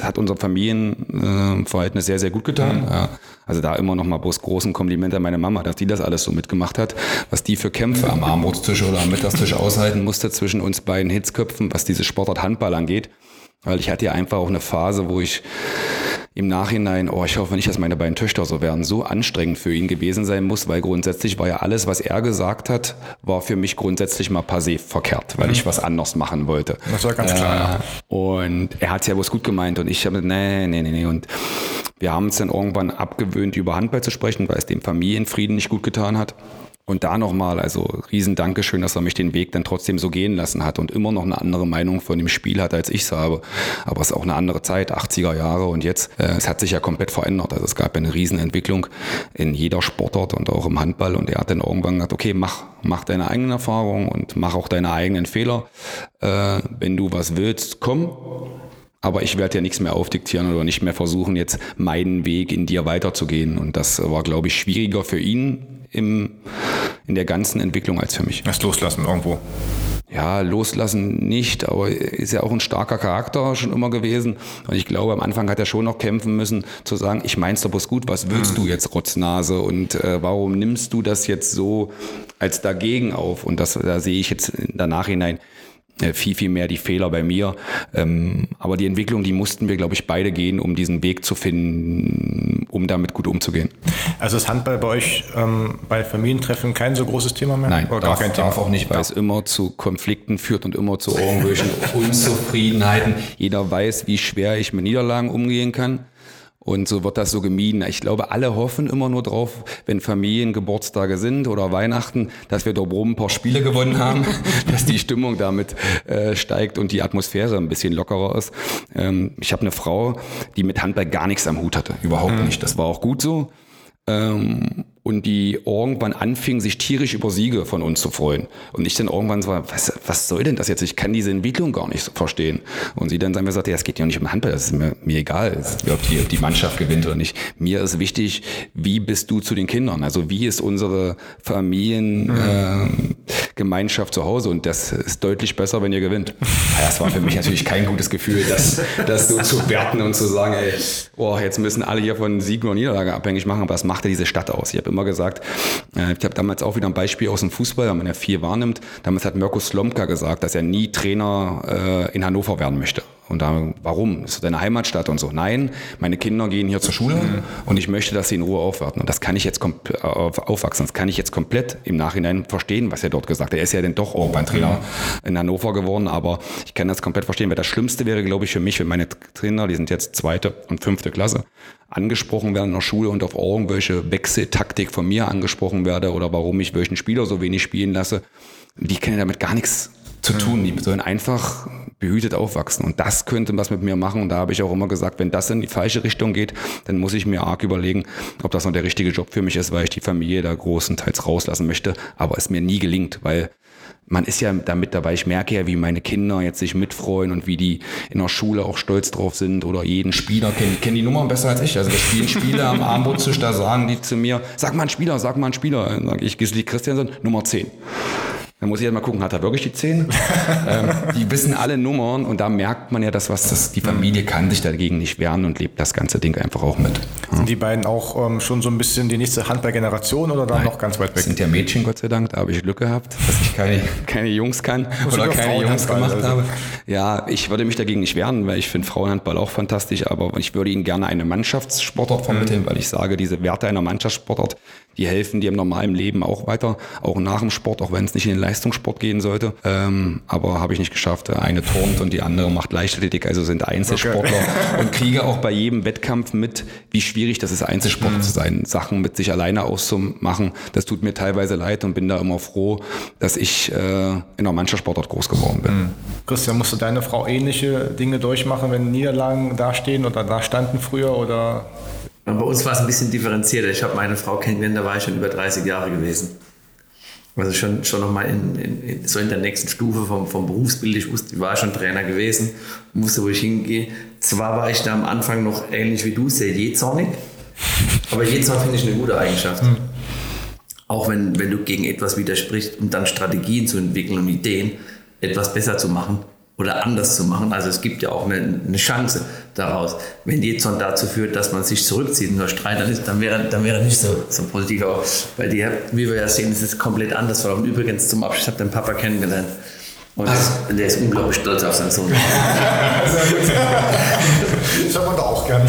hat unserem Familienverhältnis sehr, sehr gut getan. Ja. Also da immer noch mal bloß großen Kompliment an meine Mama, dass die das alles so mitgemacht hat, was die für Kämpfe am Armutstisch oder am Mittagstisch aushalten musste zwischen uns beiden Hitzköpfen, was diese Sportart Handball angeht. Weil ich hatte ja einfach auch eine Phase, wo ich im Nachhinein, ich hoffe nicht, dass meine beiden Töchter so werden, so anstrengend für ihn gewesen sein muss, weil grundsätzlich war ja alles, was er gesagt hat, war für mich grundsätzlich mal passé verkehrt, weil ich was anders machen wollte. Das war ganz klar. Und er hat es ja bloß gut gemeint und ich habe nee. Und wir haben uns dann irgendwann abgewöhnt, über Handball zu sprechen, weil es dem Familienfrieden nicht gut getan hat. Und da nochmal, also riesen Dankeschön, dass er mich den Weg dann trotzdem so gehen lassen hat und immer noch eine andere Meinung von dem Spiel hat, als ich es habe. Aber es ist auch eine andere Zeit, 80er Jahre und jetzt, es hat sich ja komplett verändert. Also es gab eine riesen Entwicklung in jeder Sportart und auch im Handball und er hat dann irgendwann gesagt, okay, mach deine eigenen Erfahrungen und mach auch deine eigenen Fehler. Wenn du was willst, komm. Aber ich werde ja nichts mehr aufdiktieren oder nicht mehr versuchen, jetzt meinen Weg in dir weiterzugehen. Und das war, glaube ich, schwieriger für ihn in der ganzen Entwicklung als für mich. Das Loslassen irgendwo. Ja, loslassen nicht, aber ist ja auch ein starker Charakter schon immer gewesen. Und ich glaube, am Anfang hat er schon noch kämpfen müssen, zu sagen, ich mein's doch bloß gut, was willst du jetzt, Rotznase? Und warum nimmst du das jetzt so als dagegen auf? Und da sehe ich jetzt danach hinein viel, viel mehr die Fehler bei mir. Aber die Entwicklung, die mussten wir, glaube ich, beide gehen, um diesen Weg zu finden, um damit gut umzugehen. Also ist Handball bei euch bei Familientreffen kein so großes Thema mehr? Nein, darf auch nicht, weil es immer zu Konflikten führt und immer zu irgendwelchen Unzufriedenheiten. Jeder weiß, wie schwer ich mit Niederlagen umgehen kann. Und so wird das so gemieden. Ich glaube, alle hoffen immer nur drauf, wenn Familiengeburtstage sind oder Weihnachten, dass wir da oben ein paar Spiele gewonnen haben, dass die Stimmung damit steigt und die Atmosphäre ein bisschen lockerer ist. Ich habe eine Frau, die mit Handball gar nichts am Hut hatte, überhaupt nicht. Das war auch gut so. Und die irgendwann anfingen, sich tierisch über Siege von uns zu freuen. Und ich dann irgendwann so, was soll denn das jetzt? Ich kann diese Entwicklung gar nicht verstehen. Und sie dann sagte, ja, es geht ja nicht um Handball, das ist mir egal, ob die Mannschaft gewinnt oder nicht. Mir ist wichtig, wie bist du zu den Kindern? Also wie ist unsere Familiengemeinschaft zu Hause? Und das ist deutlich besser, wenn ihr gewinnt. Ja, das war für mich natürlich kein gutes Gefühl, das so zu werten und zu sagen, ey, jetzt müssen alle hier von Siegen und Niederlage abhängig machen. Aber was macht denn diese Stadt aus? Ich habe immer gesagt, ich habe damals auch wieder ein Beispiel aus dem Fußball, wenn man ja viel wahrnimmt. Damals hat Mirko Slomka gesagt, dass er nie Trainer in Hannover werden möchte. Und dann, warum? Das ist deine Heimatstadt und so. Nein, meine Kinder gehen hier zur Schule und ich möchte, dass sie in Ruhe aufwarten. Und das kann ich jetzt aufwachsen. Das kann ich jetzt komplett im Nachhinein verstehen, was er dort gesagt hat. Er ist ja dann doch irgendwann Trainer in Hannover geworden, aber ich kann das komplett verstehen, weil das Schlimmste wäre, glaube ich, für mich, wenn meine Trainer, die sind jetzt 2. und 5. Klasse, angesprochen werden in der Schule und auf irgendwelche Wechseltaktik von mir angesprochen werde oder warum ich welchen Spieler so wenig spielen lasse. Die können damit gar nichts zu tun. Die sollen einfach behütet aufwachsen. Und das könnte was mit mir machen. Und da habe ich auch immer gesagt, wenn das in die falsche Richtung geht, dann muss ich mir arg überlegen, ob das noch der richtige Job für mich ist, weil ich die Familie da großenteils rauslassen möchte. Aber es mir nie gelingt, weil man ist ja damit dabei. Ich merke ja, wie meine Kinder jetzt sich mitfreuen und wie die in der Schule auch stolz drauf sind oder jeden Spieler kennen die Nummern besser als ich. Also wir spielen Spieler am Armutstisch, da sagen die zu mir, sag mal einen Spieler, sag mal einen Spieler. Dann sage ich, Christiansen, Nummer 10. Dann muss ich jetzt mal gucken, hat er wirklich die 10? Die wissen alle Nummern und da merkt man ja, die Familie kann sich dagegen nicht wehren und lebt das ganze Ding einfach auch mit. Ja. Sind die beiden auch schon so ein bisschen die nächste Handballgeneration oder dann noch ganz weit weg? Das sind ja Mädchen, Gott sei Dank, da habe ich Glück gehabt, dass ich keine Jungs kann oder keine Jungs gemacht habe. Ja, ich würde mich dagegen nicht wehren, weil ich finde Frauenhandball auch fantastisch, aber ich würde ihnen gerne eine Mannschaftssportart vermitteln, weil ich sage, diese Werte einer Mannschaftssportart, die helfen dir im normalen Leben auch weiter, auch nach dem Sport, auch wenn es nicht in den Leistungssport gehen sollte. Aber habe ich nicht geschafft. Eine turnt und die andere macht Leichtathletik, also sind Einzelsportler und kriege auch bei jedem Wettkampf mit, wie schwierig das ist, Einzelsportler zu sein, Sachen mit sich alleine auszumachen. Das tut mir teilweise leid und bin da immer froh, dass ich in der Mannschaftssportart groß geworden bin. Mhm. Christian, musste deine Frau ähnliche Dinge durchmachen, wenn Niederlagen dastehen oder da standen früher oder... Und bei uns war es ein bisschen differenzierter. Ich habe meine Frau kennengelernt, da war ich schon über 30 Jahre gewesen. Also schon nochmal in der nächsten Stufe vom Berufsbild. Ich war schon Trainer gewesen, wusste, wo ich hingehe. Zwar war ich da am Anfang noch ähnlich wie du, sehr jähzornig, aber jähzorn finde ich eine gute Eigenschaft. Mhm. Auch wenn du gegen etwas widersprichst, um dann Strategien zu entwickeln und Ideen, etwas besser zu machen oder anders zu machen. Also es gibt ja auch eine Chance daraus. Wenn Jähzorn dazu führt, dass man sich zurückzieht und nur streitern ist, dann wäre nicht so positiv. Aber bei dir, wie wir ja sehen, ist es komplett anders verlaufen. Übrigens zum Abschluss, ich habe deinen Papa kennengelernt. Und der ist unglaublich stolz auf seinen Sohn. Das hat man da auch gerne.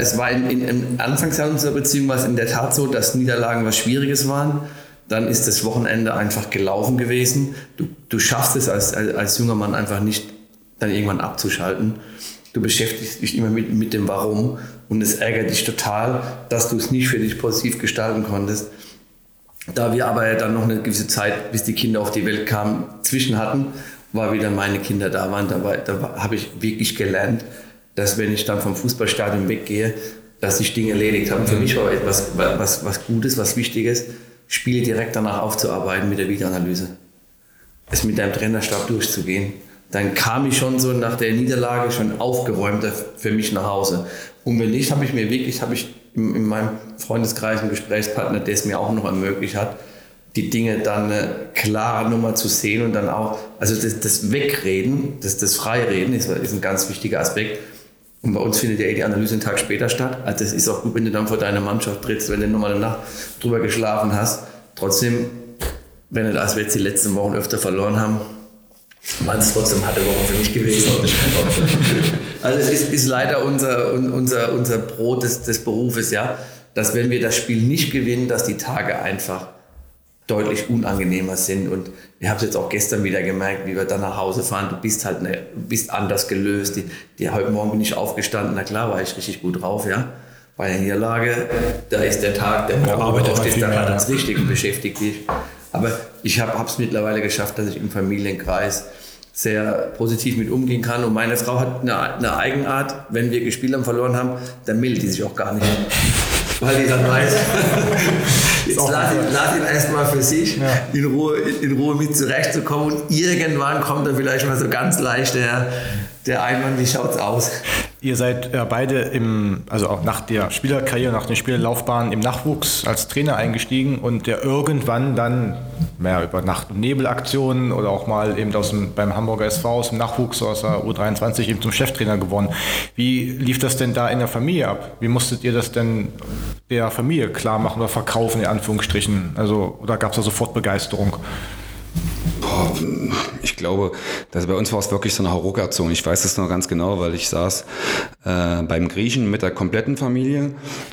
Es war im Anfangsjahr unserer Beziehung war es in der Tat so, dass Niederlagen was Schwieriges waren. Dann ist das Wochenende einfach gelaufen gewesen. Du schaffst es als junger Mann einfach nicht, dann irgendwann abzuschalten. Du beschäftigst dich immer mit dem Warum und es ärgert dich total, dass du es nicht für dich positiv gestalten konntest. Da wir aber dann noch eine gewisse Zeit, bis die Kinder auf die Welt kamen, zwischen hatten, war wieder meine Kinder da waren. Da habe ich wirklich gelernt, dass wenn ich dann vom Fußballstadion weggehe, dass ich Dinge erledigt habe. Für mich war etwas was Gutes, was Wichtiges, Spiele direkt danach aufzuarbeiten mit der Videoanalyse. Es mit deinem Trainerstab durchzugehen. Dann kam ich schon so nach der Niederlage schon aufgeräumter für mich nach Hause. Und wenn nicht, habe ich in meinem Freundeskreis einen Gesprächspartner, der es mir auch noch ermöglicht hat, die Dinge dann klarer nochmal zu sehen und dann auch, also das Wegreden, das Freireden ist ein ganz wichtiger Aspekt. Und bei uns findet ja die Analyse einen Tag später statt. Also das ist auch gut, wenn du dann vor deiner Mannschaft trittst, wenn du nochmal eine Nacht drüber geschlafen hast. Trotzdem, wenn du das jetzt die letzten Wochen öfter verloren haben, waren es trotzdem harte Wochen für mich gewesen. Also es ist leider unser Brot des Berufes, ja, dass wenn wir das Spiel nicht gewinnen, dass die Tage einfach deutlich unangenehmer sind. Und ich habe es jetzt auch gestern wieder gemerkt, wie wir dann nach Hause fahren. Du bist halt bist anders gelöst. Heute Morgen bin ich aufgestanden. Na klar, war ich richtig gut drauf, ja. Bei der Niederlage, da ist der Tag, der Morgen aufsteht, da hat das richtig und beschäftigt dich. Aber ich habe es mittlerweile geschafft, dass ich im Familienkreis sehr positiv mit umgehen kann. Und meine Frau hat eine Eigenart, wenn wir gespielt haben, verloren haben, dann meldet die sich auch gar nicht. Weil die dann weiß, jetzt lad ihn erstmal für sich in Ruhe mit zurechtzukommen und irgendwann kommt dann vielleicht mal so ganz leicht der Einwand, wie schaut's aus? Ihr seid ja beide also auch nach der Spielerkarriere, nach der Spielerlaufbahn im Nachwuchs als Trainer eingestiegen und der irgendwann dann mehr über Nacht- und Nebelaktionen oder auch mal eben beim Hamburger SV aus dem Nachwuchs aus der U23 eben zum Cheftrainer geworden. Wie lief das denn da in der Familie ab? Wie musstet ihr das denn der Familie klar machen oder verkaufen, in Anführungsstrichen? Also, oder gab es da sofort Begeisterung? Ich glaube, bei uns war es wirklich so eine Hauruck-Aktion. Ich weiß das noch ganz genau, weil ich saß beim Griechen mit der kompletten Familie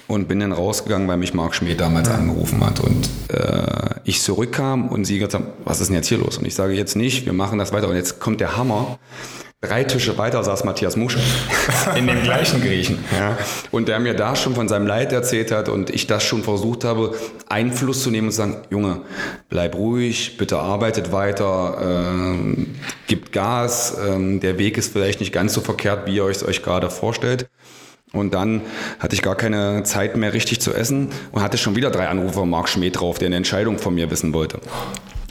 und bin dann rausgegangen, weil mich Mark Schmidt damals angerufen hat. Und ich zurückkam und sie gesagt haben, was ist denn jetzt hier los? Und ich sage jetzt nicht, wir machen das weiter. Und jetzt kommt der Hammer. 3 Tische weiter saß Matthias Musch in dem gleichen Griechen. Ja. Und der mir da schon von seinem Leid erzählt hat und ich das schon versucht habe, Einfluss zu nehmen und zu sagen, Junge, bleib ruhig, bitte arbeitet weiter, gibt Gas, der Weg ist vielleicht nicht ganz so verkehrt, wie ihr es euch gerade vorstellt. Und dann hatte ich gar keine Zeit mehr richtig zu essen und hatte schon wieder 3 Anrufe von Mark Schmidt drauf, der eine Entscheidung von mir wissen wollte.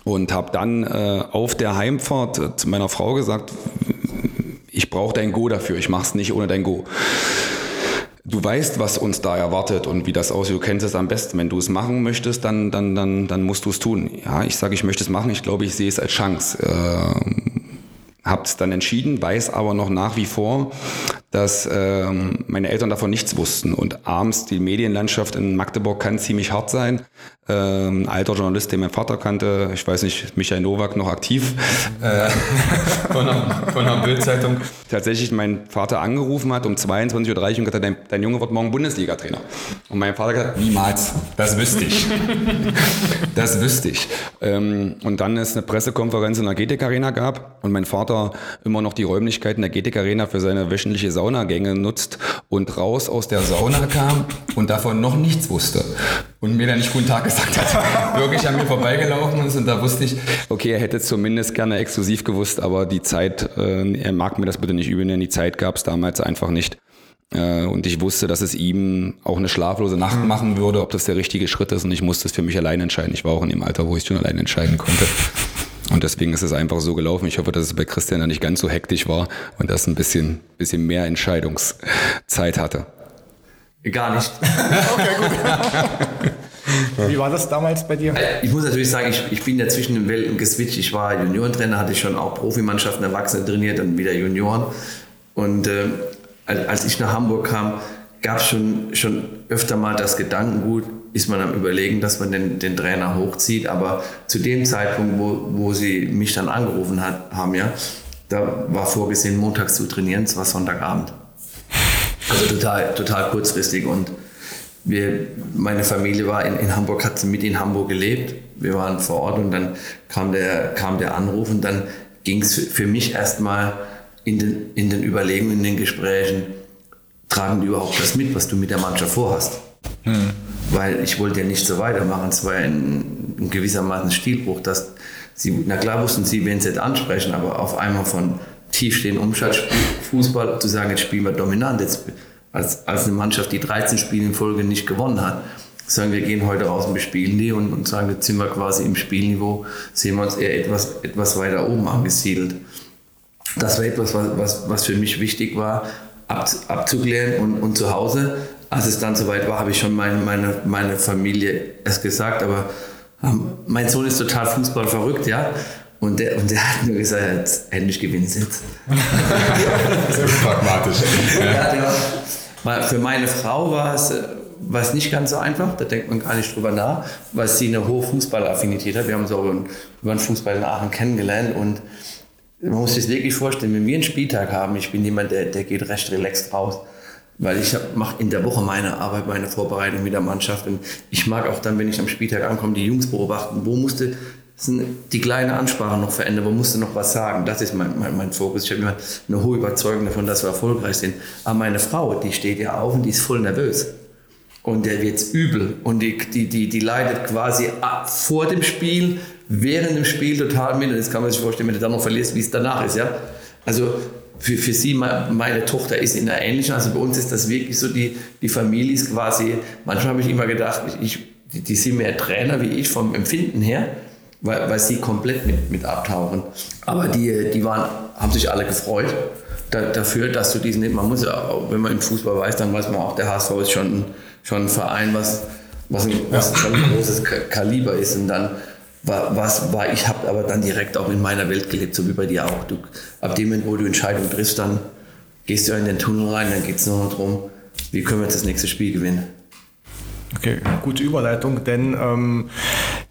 Und habe dann auf der Heimfahrt zu meiner Frau gesagt, ich brauche dein Go dafür, ich mach's nicht ohne dein Go. du weißt, was uns da erwartet und wie das aussieht. Du kennst es am besten. Wenn du es machen möchtest, dann musst du es tun. Ja, ich sage, ich möchte es machen. Ich glaube, ich sehe es als Chance. Habe es dann entschieden, weiß aber noch nach wie vor, dass meine Eltern davon nichts wussten. Und abends, die Medienlandschaft in Magdeburg kann ziemlich hart sein. Ein alter Journalist, den mein Vater kannte, ich weiß nicht, Michael Nowak, noch aktiv. Von der Bild-Zeitung. Tatsächlich mein Vater angerufen hat um 22.30 Uhr und gesagt hat, dein Junge wird morgen Bundesliga-Trainer. Und mein Vater gesagt hat, niemals, das wüsste ich. Das wüsste ich. Und dann ist eine Pressekonferenz in der GETEC-Arena gab und mein Vater immer noch die Räumlichkeiten der GETEC-Arena für seine wöchentliche Saunagänge nutzt und raus aus der Sauna kam und davon noch nichts wusste. Und mir dann nicht guten Tag gesagt hat. Wirklich an mir vorbeigelaufen ist und da wusste ich, okay, er hätte es zumindest gerne exklusiv gewusst, aber die Zeit, er mag mir das bitte nicht übeln, denn die Zeit gab es damals einfach nicht. Und ich wusste, dass es ihm auch eine schlaflose Nacht machen würde, ob das der richtige Schritt ist und ich musste es für mich allein entscheiden. Ich war auch in dem Alter, wo ich schon allein entscheiden konnte. Und deswegen ist es einfach so gelaufen. Ich hoffe, dass es bei Christian dann nicht ganz so hektisch war und dass ein bisschen mehr Entscheidungszeit hatte. Gar nicht. Okay, gut. Wie war das damals bei dir? Ich muss natürlich sagen, ich bin ja zwischen den Welten geswitcht. Ich war Juniorentrainer, hatte ich schon auch Profimannschaften, Erwachsene trainiert und wieder Junioren. Und als ich nach Hamburg kam, gab es schon öfter mal das Gedankengut, ist man am Überlegen, dass man den Trainer hochzieht. Aber zu dem Zeitpunkt, wo sie mich dann angerufen haben, ja, da war vorgesehen, montags zu trainieren, es war Sonntagabend. Also total kurzfristig und meine Familie war in Hamburg, hat mit in Hamburg gelebt. Wir waren vor Ort und dann kam der Anruf und dann ging es für mich erstmal in den Überlegungen, in den Gesprächen, tragen die überhaupt das mit, was du mit der Mannschaft vorhast? Weil ich wollte ja nicht so weitermachen, es war in gewissermaßen Stilbruch, dass sie, na klar wussten sie, wen sie jetzt ansprechen, aber auf einmal von tiefstehenden Umschaltspiel, Fußball, zu sagen, jetzt spielen wir dominant, jetzt als eine Mannschaft, die 13 Spiele in Folge nicht gewonnen hat, sagen wir gehen heute raus und bespielen die und sagen, jetzt sind wir quasi im Spielniveau, sehen wir uns eher etwas weiter oben angesiedelt. Das war etwas, was für mich wichtig war, abzuklären und zu Hause, als es dann soweit war, habe ich schon meine Familie es gesagt, aber mein Sohn ist total fußballverrückt, ja, Und der hat nur gesagt, jetzt, endlich gewinnst jetzt. Sehr pragmatisch. Ja, für meine Frau war es nicht ganz so einfach, da denkt man gar nicht drüber nach, weil sie eine hohe Fußballaffinität hat. Wir haben uns auch über den Fußball in Aachen kennengelernt und man muss sich wirklich vorstellen, wenn wir einen Spieltag haben, ich bin jemand, der geht recht relaxed raus, weil ich mache in der Woche meine Arbeit, meine Vorbereitung mit der Mannschaft und ich mag auch dann, wenn ich am Spieltag ankomme, die Jungs beobachten, die kleine Ansprache noch verändern, wo musst du noch was sagen? Das ist mein Fokus. Ich habe immer eine hohe Überzeugung davon, dass wir erfolgreich sind. Aber meine Frau, die steht ja auf und die ist voll nervös. Und der wird's übel. Und die leidet quasi ab vor dem Spiel, während dem Spiel total mit. Und jetzt kann man sich vorstellen, wenn du dann noch verlierst, wie es danach ist. Ja? Also für sie, meine Tochter ist in einer ähnlichen. Also bei uns ist das wirklich so, die Familie ist quasi, manchmal habe ich immer gedacht, die sind mehr Trainer wie ich vom Empfinden her. Weil sie komplett mit abtauchen. Aber haben sich alle gefreut dafür, dass du diesen nicht. Man muss ja, wenn man im Fußball weiß, dann weiß man auch, der HSV ist schon ein Verein, was schon ein großes Kaliber ist. Und dann ich habe aber dann direkt auch in meiner Welt gelebt, so wie bei dir auch. Du, ab dem Moment, wo du Entscheidungen triffst, dann gehst du in den Tunnel rein, dann geht es nur noch darum, wie können wir jetzt das nächste Spiel gewinnen. Okay, gute Überleitung, denn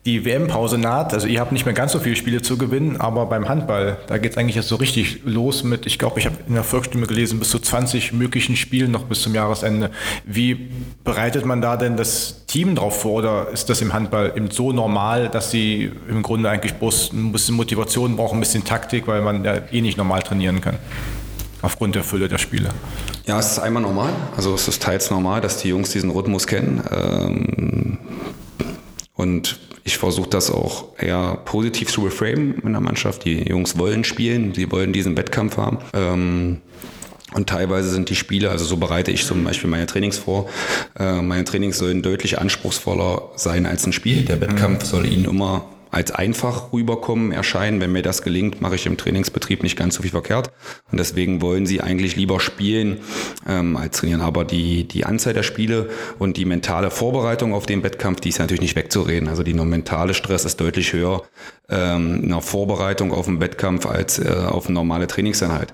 die WM-Pause naht, also ihr habt nicht mehr ganz so viele Spiele zu gewinnen, aber beim Handball, da geht es eigentlich jetzt so richtig los mit, ich glaube, ich habe in der Volksstimme gelesen, bis zu 20 möglichen Spielen noch bis zum Jahresende. Wie bereitet man da denn das Team drauf vor oder ist das im Handball eben so normal, dass sie im Grunde eigentlich bloß ein bisschen Motivation brauchen, ein bisschen Taktik, weil man ja eh nicht normal trainieren kann? Aufgrund der Fülle der Spiele. Ja, es ist einmal normal. Also es ist teils normal, dass die Jungs diesen Rhythmus kennen. Und ich versuche das auch eher positiv zu reframen in der Mannschaft. Die Jungs wollen spielen, sie wollen diesen Wettkampf haben. Und teilweise sind die Spiele, also so bereite ich zum Beispiel meine Trainings vor. Meine Trainings sollen deutlich anspruchsvoller sein als ein Spiel. Der Wettkampf soll ihnen immer als einfach rüberkommen erscheinen. Wenn mir das gelingt, mache ich im Trainingsbetrieb nicht ganz so viel verkehrt. Und deswegen wollen sie eigentlich lieber spielen als trainieren. Aber die Anzahl der Spiele und die mentale Vorbereitung auf den Wettkampf, die ist natürlich nicht wegzureden. Also die mentale Stress ist deutlich höher in der Vorbereitung auf den Wettkampf als auf eine normale Trainingseinheit.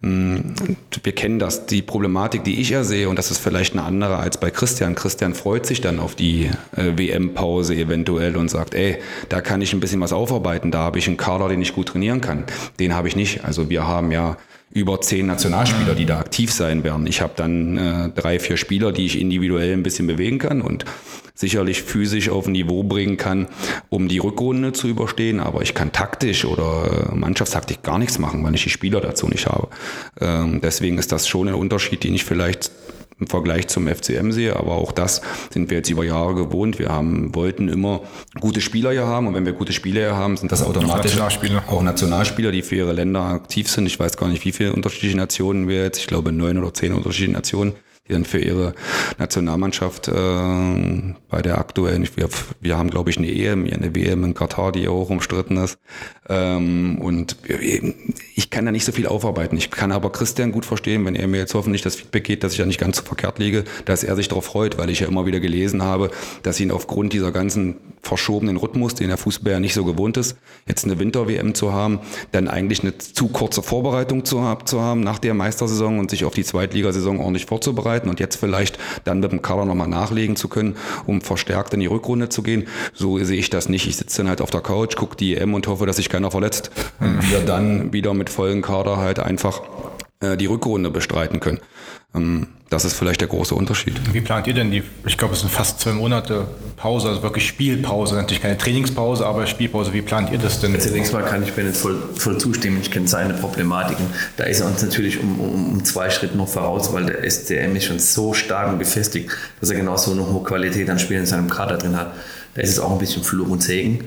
Wir kennen das, die Problematik, die ich ja sehe, und das ist vielleicht eine andere als bei Christian. Christian freut sich dann auf die WM-Pause eventuell und sagt, ey, da kann ich ein bisschen was aufarbeiten, da habe ich einen Kader, den ich gut trainieren kann. Den habe ich nicht. Also wir haben ja über 10 Nationalspieler, die da aktiv sein werden. Ich habe dann 3-4 Spieler, die ich individuell ein bisschen bewegen kann und sicherlich physisch auf ein Niveau bringen kann, um die Rückrunde zu überstehen, aber ich kann taktisch oder Mannschaftstaktik gar nichts machen, weil ich die Spieler dazu nicht habe. Deswegen ist das schon ein Unterschied, den ich vielleicht im Vergleich zum FCM sehe, aber auch das sind wir jetzt über Jahre gewohnt. Wir wollten immer gute Spieler hier haben, und wenn wir gute Spieler hier haben, sind das automatisch auch Nationalspieler, die für ihre Länder aktiv sind. Ich weiß gar nicht, wie viele unterschiedliche Nationen wir jetzt, ich glaube 9 oder 10 unterschiedliche Nationen, die dann für ihre Nationalmannschaft bei der aktuellen, wir haben glaube ich eine EM, eine WM in Katar, die auch umstritten ist. Und ich kann da nicht so viel aufarbeiten. Ich kann aber Christian gut verstehen, wenn er mir jetzt hoffentlich das Feedback gibt, dass ich da nicht ganz so verkehrt liege, dass er sich darauf freut, weil ich ja immer wieder gelesen habe, dass ihn aufgrund dieser ganzen verschobenen Rhythmus, den der Fußball ja nicht so gewohnt ist, jetzt eine Winter-WM zu haben, dann eigentlich eine zu kurze Vorbereitung zu haben nach der Meistersaison und sich auf die Zweitligasaison ordentlich vorzubereiten. Und jetzt vielleicht dann mit dem Kader nochmal nachlegen zu können, um verstärkt in die Rückrunde zu gehen. So sehe ich das nicht. Ich sitze dann halt auf der Couch, gucke die EM und hoffe, dass sich keiner verletzt. Und wir dann wieder mit vollem Kader halt einfach die Rückrunde bestreiten können. Das ist vielleicht der große Unterschied. Wie plant ihr denn ich glaube, es sind fast 2 Monate Pause, also wirklich Spielpause, natürlich keine Trainingspause, aber Spielpause, wie plant ihr das denn? Also zunächst mal kann ich Bennet voll zustimmen, ich kenne seine Problematiken. Da ist er uns natürlich um 2 Schritte noch voraus, weil der SCM ist schon so stark und gefestigt, dass er genau so eine hohe Qualität an Spielen in seinem Kader drin hat. Da ist es auch ein bisschen Fluch und Segen.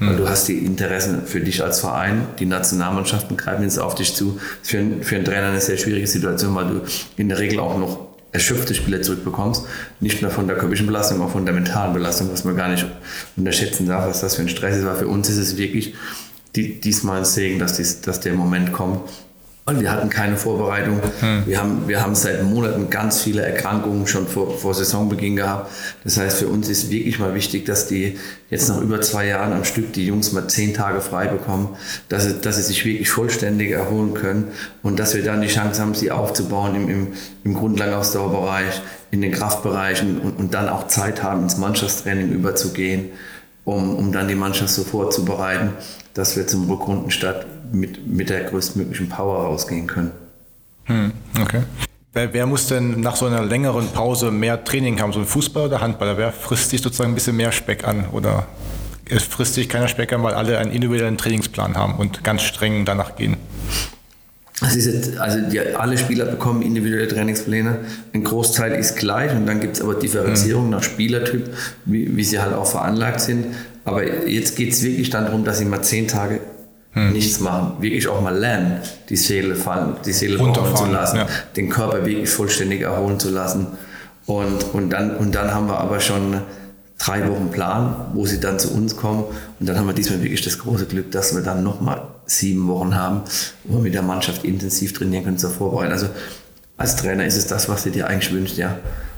Weil du hast die Interessen für dich als Verein, die Nationalmannschaften greifen jetzt auf dich zu. Das ist für einen Trainer eine sehr schwierige Situation, weil du in der Regel auch noch erschöpfte Spieler zurückbekommst. Nicht nur von der körperlichen Belastung, auch von der mentalen Belastung, was man gar nicht unterschätzen darf, was das für ein Stress ist. Weil für uns ist es wirklich diesmal ein Segen, dass der Moment kommt. Und wir hatten keine Vorbereitung. Wir haben seit Monaten ganz viele Erkrankungen schon vor Saisonbeginn gehabt. Das heißt, für uns ist wirklich mal wichtig, dass die jetzt nach über 2 Jahren am Stück die Jungs mal 10 Tage frei bekommen, dass sie sich wirklich vollständig erholen können und dass wir dann die Chance haben, sie aufzubauen im Grundlagenausdauerbereich, in den Kraftbereichen und dann auch Zeit haben, ins Mannschaftstraining überzugehen, um dann die Mannschaft so vorzubereiten, dass wir zum Rückrundenstart mit der größtmöglichen Power rausgehen können. Okay. Wer muss denn nach so einer längeren Pause mehr Training haben? So ein Fußball oder Handballer? Wer frisst sich sozusagen ein bisschen mehr Speck an? Oder frisst sich keiner Speck an, weil alle einen individuellen Trainingsplan haben und ganz streng danach gehen? Alle Spieler bekommen individuelle Trainingspläne. Ein Großteil ist gleich und dann gibt es aber Differenzierung nach Spielertyp, wie sie halt auch veranlagt sind. Aber jetzt geht es wirklich dann darum, dass sie mal 10 Tage nichts machen, wirklich auch mal lernen, die Seele runterfahren zu lassen, ja. Den Körper wirklich vollständig erholen zu lassen. Und dann haben wir aber schon 3 Wochen Plan, wo sie dann zu uns kommen. Und dann haben wir diesmal wirklich das große Glück, dass wir dann nochmal 7 Wochen haben, wo wir mit der Mannschaft intensiv trainieren können zur Vorbereitung. Also als Trainer ist es das, was du dir eigentlich wünschst, ja.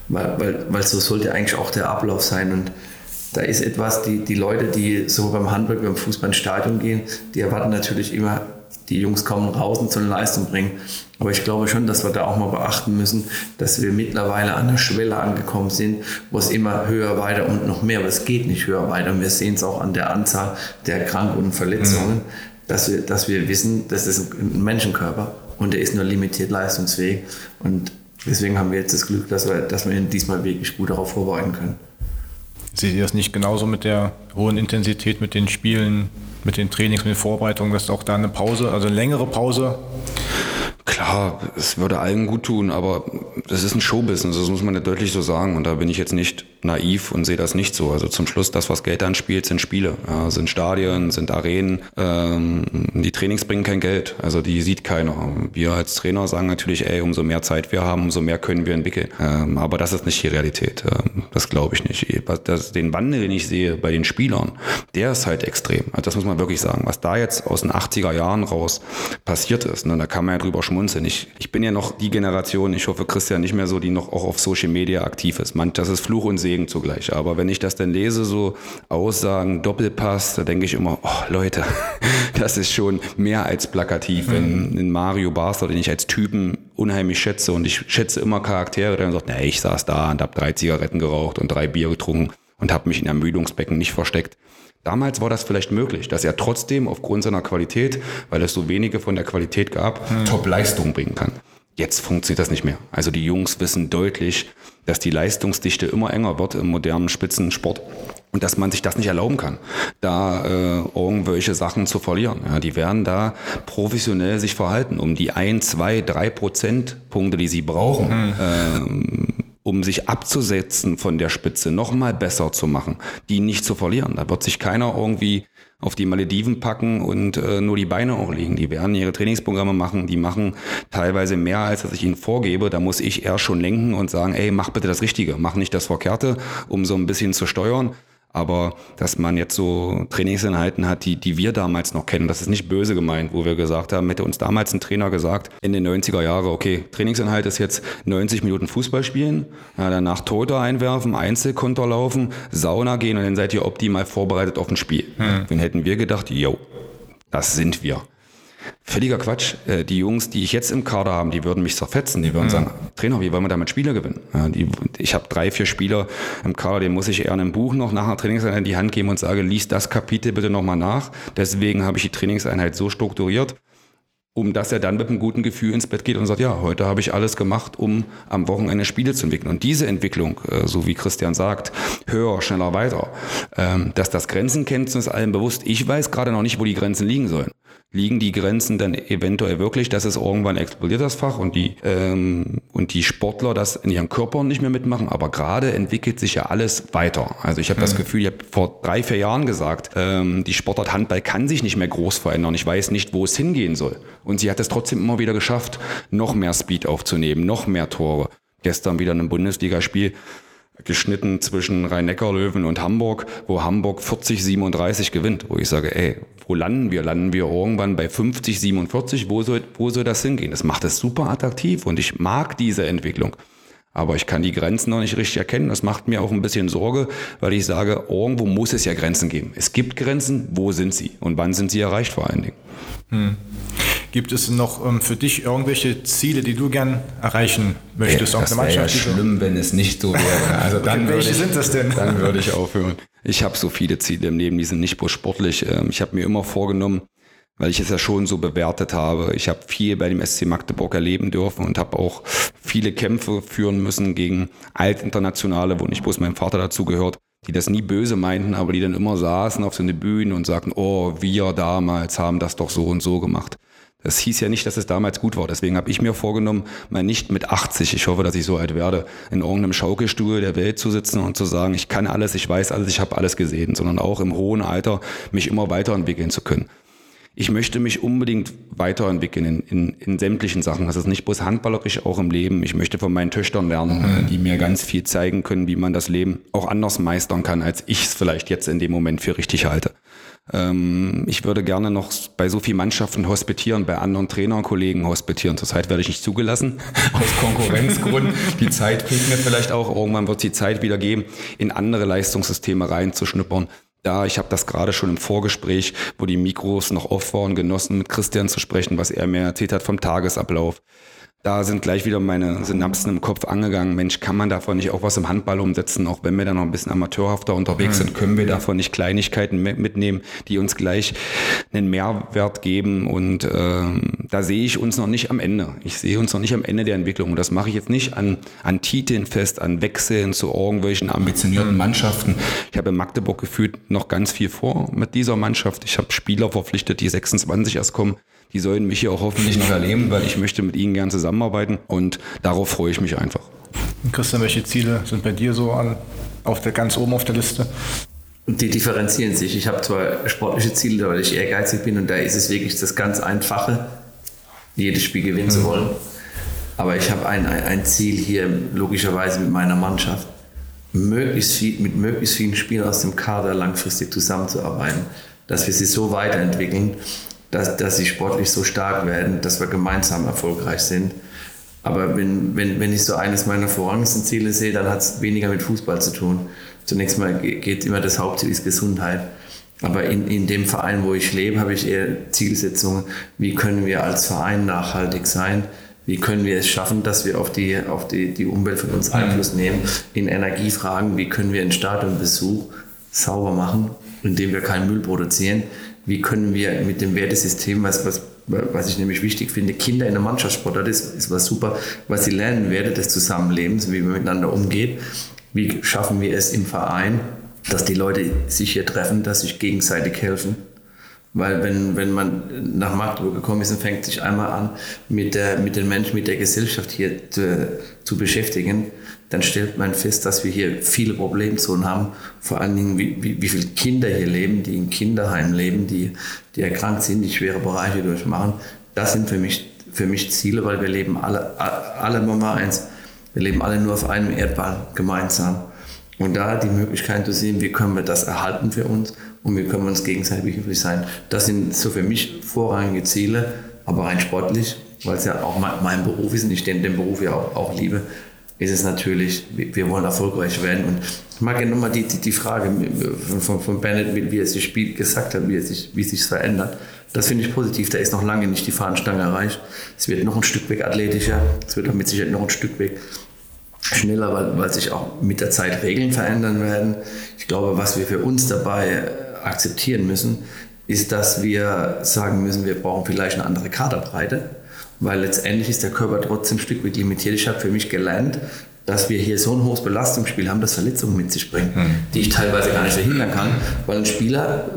Weil so sollte eigentlich auch der Ablauf sein. Und da ist etwas, die Leute, die sowohl beim Handball, beim Fußball ins Stadion gehen, die erwarten natürlich immer, die Jungs kommen raus und sollen Leistung bringen. Aber ich glaube schon, dass wir da auch mal beachten müssen, dass wir mittlerweile an der Schwelle angekommen sind, wo es immer höher, weiter und noch mehr, aber es geht nicht höher, weiter. Und wir sehen es auch an der Anzahl der Erkrankungen und Verletzungen, dass wir wissen, das ist ein Menschenkörper und der ist nur limitiert leistungsfähig. Und deswegen haben wir jetzt das Glück, dass wir ihn diesmal wirklich gut darauf vorbereiten können. Seht ihr das nicht genauso mit der hohen Intensität, mit den Spielen, mit den Trainings, mit den Vorbereitungen, dass auch da eine Pause, also eine längere Pause? Klar, es würde allen gut tun, aber das ist ein Showbusiness, das muss man ja deutlich so sagen. Und da bin ich jetzt nicht naiv und sehe das nicht so. Also zum Schluss, das, was Geld anspielt, sind Spiele, sind Stadien, sind Arenen. Die Trainings bringen kein Geld, also die sieht keiner. Wir als Trainer sagen natürlich, umso mehr Zeit wir haben, umso mehr können wir entwickeln. Aber das ist nicht die Realität, das glaube ich nicht. Den Wandel, den ich sehe bei den Spielern, der ist halt extrem. Also das muss man wirklich sagen, was da jetzt aus den 80er Jahren raus passiert ist, ne, da kann man ja drüber schmunzeln. Ich bin ja noch die Generation, ich hoffe Christian nicht mehr so, die noch auch auf Social Media aktiv ist. Das ist Fluch und Segen zugleich. Aber wenn ich das dann lese, so Aussagen, Doppelpass, da denke ich immer, oh Leute, das ist schon mehr als plakativ. Wenn Mario Basler, den ich als Typen unheimlich schätze und ich schätze immer Charaktere, der dann sagt, na, ich saß da und habe 3 Zigaretten geraucht und 3 Bier getrunken und habe mich in Ermüdungsbecken nicht versteckt. Damals war das vielleicht möglich, dass er trotzdem aufgrund seiner Qualität, weil es so wenige von der Qualität gab, Top-Leistung bringen kann. Jetzt funktioniert das nicht mehr. Also die Jungs wissen deutlich, dass die Leistungsdichte immer enger wird im modernen Spitzensport und dass man sich das nicht erlauben kann, da irgendwelche Sachen zu verlieren. Ja, die werden da professionell sich verhalten, um die 1, 2, 3 Prozentpunkte, die sie brauchen, um sich abzusetzen von der Spitze, nochmal besser zu machen, die nicht zu verlieren. Da wird sich keiner irgendwie auf die Malediven packen und nur die Beine auch liegen. Die werden ihre Trainingsprogramme machen, die machen teilweise mehr, als dass ich ihnen vorgebe. Da muss ich eher schon lenken und sagen, mach bitte das Richtige, mach nicht das Verkehrte, um so ein bisschen zu steuern. Aber dass man jetzt so Trainingseinheiten hat, die wir damals noch kennen, das ist nicht böse gemeint, wo wir gesagt haben, hätte uns damals ein Trainer gesagt, in den 90er Jahren, okay, Trainingseinheit ist jetzt 90 Minuten Fußball spielen, danach Toter einwerfen, Einzelkonter laufen, Sauna gehen und dann seid ihr optimal vorbereitet auf ein Spiel. Dann hätten wir gedacht, yo, das sind wir. Völliger Quatsch. Die Jungs, die ich jetzt im Kader habe, die würden mich zerfetzen. Die würden sagen, Trainer, wie wollen wir damit Spieler gewinnen? Ich habe 3, 4 Spieler im Kader, denen muss ich eher einem Buch noch nach einer Trainingseinheit in die Hand geben und sage, lies das Kapitel bitte nochmal nach. Deswegen habe ich die Trainingseinheit so strukturiert, um dass er dann mit einem guten Gefühl ins Bett geht und sagt, ja, heute habe ich alles gemacht, um am Wochenende Spiele zu entwickeln. Und diese Entwicklung, so wie Christian sagt, höher, schneller, weiter, dass das Grenzen kennt, ist uns allen bewusst. Ich weiß gerade noch nicht, wo die Grenzen liegen sollen. Liegen die Grenzen dann eventuell wirklich, dass es irgendwann explodiert, das Fach, und die Sportler das in ihren Körpern nicht mehr mitmachen? Aber gerade entwickelt sich ja alles weiter. Also ich habe das Gefühl, ich habe vor 3, 4 Jahren gesagt, die Sportart Handball kann sich nicht mehr groß verändern. Ich weiß nicht, wo es hingehen soll. Und sie hat es trotzdem immer wieder geschafft, noch mehr Speed aufzunehmen, noch mehr Tore. Gestern wieder in einem Bundesligaspiel geschnitten zwischen Rhein-Neckar-Löwen und Hamburg, wo Hamburg 40-37 gewinnt, wo ich sage, wo landen wir? Landen wir irgendwann bei 50-47? Wo soll das hingehen? Das macht es super attraktiv und ich mag diese Entwicklung. Aber ich kann die Grenzen noch nicht richtig erkennen. Das macht mir auch ein bisschen Sorge, weil ich sage, irgendwo muss es ja Grenzen geben. Es gibt Grenzen, wo sind sie? Und wann sind sie erreicht vor allen Dingen? Gibt es noch für dich irgendwelche Ziele, die du gern erreichen möchtest? Das wäre ja schlimm, wenn es nicht so wäre. Also dann welche sind das denn? Dann würde ich aufhören. Ich habe so viele Ziele im Leben, die sind nicht bloß sportlich. Ich habe mir immer vorgenommen, weil ich es ja schon so bewertet habe. Ich habe viel bei dem SC Magdeburg erleben dürfen und habe auch viele Kämpfe führen müssen gegen Altinternationale, wo nicht bloß mein Vater dazu gehört, die das nie böse meinten, aber die dann immer saßen auf so eine Bühne und sagten, wir damals haben das doch so und so gemacht. Das hieß ja nicht, dass es damals gut war. Deswegen habe ich mir vorgenommen, mal nicht mit 80, ich hoffe, dass ich so alt werde, in irgendeinem Schaukelstuhl der Welt zu sitzen und zu sagen, ich kann alles, ich weiß alles, ich habe alles gesehen, sondern auch im hohen Alter mich immer weiterentwickeln zu können. Ich möchte mich unbedingt weiterentwickeln in sämtlichen Sachen. Das ist nicht bloß handballerisch, auch im Leben. Ich möchte von meinen Töchtern lernen, die mir ganz viel zeigen können, wie man das Leben auch anders meistern kann, als ich es vielleicht jetzt in dem Moment für richtig halte. Ich würde gerne noch bei so vielen Mannschaften hospitieren, bei anderen Trainerkollegen hospitieren. Zurzeit werde ich nicht zugelassen, aus Konkurrenzgründen. Die Zeit fehlt mir vielleicht auch. Irgendwann wird es die Zeit wieder geben, in andere Leistungssysteme reinzuschnuppern. Ich habe das gerade schon im Vorgespräch, wo die Mikros noch off waren, genossen, mit Christian zu sprechen, was er mir erzählt hat vom Tagesablauf. Da sind gleich wieder meine Synapsen im Kopf angegangen. Mensch, kann man davon nicht auch was im Handball umsetzen? Auch wenn wir da noch ein bisschen amateurhafter unterwegs sind, können wir davon nicht Kleinigkeiten mitnehmen, die uns gleich einen Mehrwert geben. Und da sehe ich uns noch nicht am Ende. Ich sehe uns noch nicht am Ende der Entwicklung. Und das mache ich jetzt nicht an Titeln fest, an Wechseln zu irgendwelchen ambitionierten Mannschaften. Ich habe in Magdeburg gefühlt noch ganz viel vor mit dieser Mannschaft. Ich habe Spieler verpflichtet, die 26 erst kommen. Die sollen mich hier auch hoffentlich noch erleben, weil ich möchte mit ihnen gern zusammenarbeiten und darauf freue ich mich einfach. Christian, welche Ziele sind bei dir so an? auf der, ganz oben auf der Liste? Die differenzieren sich. Ich habe zwar sportliche Ziele, weil ich ehrgeizig bin und da ist es wirklich das ganz Einfache, jedes Spiel gewinnen zu wollen. Aber ich habe ein Ziel hier logischerweise mit meiner Mannschaft, mit möglichst vielen Spielern aus dem Kader langfristig zusammenzuarbeiten, dass wir sie so weiterentwickeln, dass sie sportlich so stark werden, dass wir gemeinsam erfolgreich sind. Aber wenn ich so eines meiner vorrangigen Ziele sehe, dann hat es weniger mit Fußball zu tun. Zunächst mal geht immer das Hauptziel ist Gesundheit. Aber in dem Verein, wo ich lebe, habe ich eher Zielsetzungen, wie können wir als Verein nachhaltig sein, wie können wir es schaffen, dass wir auf die Umwelt von uns Einfluss nehmen, in Energiefragen, wie können wir einen Stadionbesuch sauber machen, indem wir keinen Müll produzieren, wie können wir mit dem Wertesystem, was ich nämlich wichtig finde, Kinder in der Mannschaftssport, das ist was super, was sie lernen, Werte des Zusammenlebens, wie man miteinander umgeht, wie schaffen wir es im Verein, dass die Leute sich hier treffen, dass sich gegenseitig helfen. Weil wenn man nach Magdeburg gekommen ist und fängt sich einmal an, mit den Menschen, mit der Gesellschaft hier zu beschäftigen, dann stellt man fest, dass wir hier viele Problemzonen haben. Vor allen Dingen, wie viele Kinder hier leben, die in Kinderheimen leben, die erkrankt sind, die schwere Bereiche durchmachen. Das sind für mich Ziele, weil wir leben alle Mama eins. Wir leben alle nur auf einem Erdball gemeinsam. Und da die Möglichkeit zu sehen, wie können wir das erhalten für uns und wie können wir uns gegenseitig hilfreich sein. Das sind so für mich vorrangige Ziele, aber rein sportlich, weil es ja auch mein Beruf ist und ich den Beruf ja auch liebe, ist es natürlich, wir wollen erfolgreich werden. Und ich mag ja nochmal die Frage von Bennet, wie er sich spielt, gesagt hat, wie es sich verändert. Das finde ich positiv, da ist noch lange nicht die Fahnenstange erreicht. Es wird noch ein Stück weg athletischer, es wird auch mit Sicherheit noch ein Stück weg schneller, weil sich auch mit der Zeit Regeln verändern werden. Ich glaube, was wir für uns dabei akzeptieren müssen, ist, dass wir sagen müssen, wir brauchen vielleicht eine andere Kaderbreite, weil letztendlich ist der Körper trotzdem ein Stück weit limitiert. Ich habe für mich gelernt, dass wir hier so ein hohes Belastungsspiel haben, das Verletzungen mit sich bringt, die ich teilweise gar nicht verhindern kann, weil ein Spieler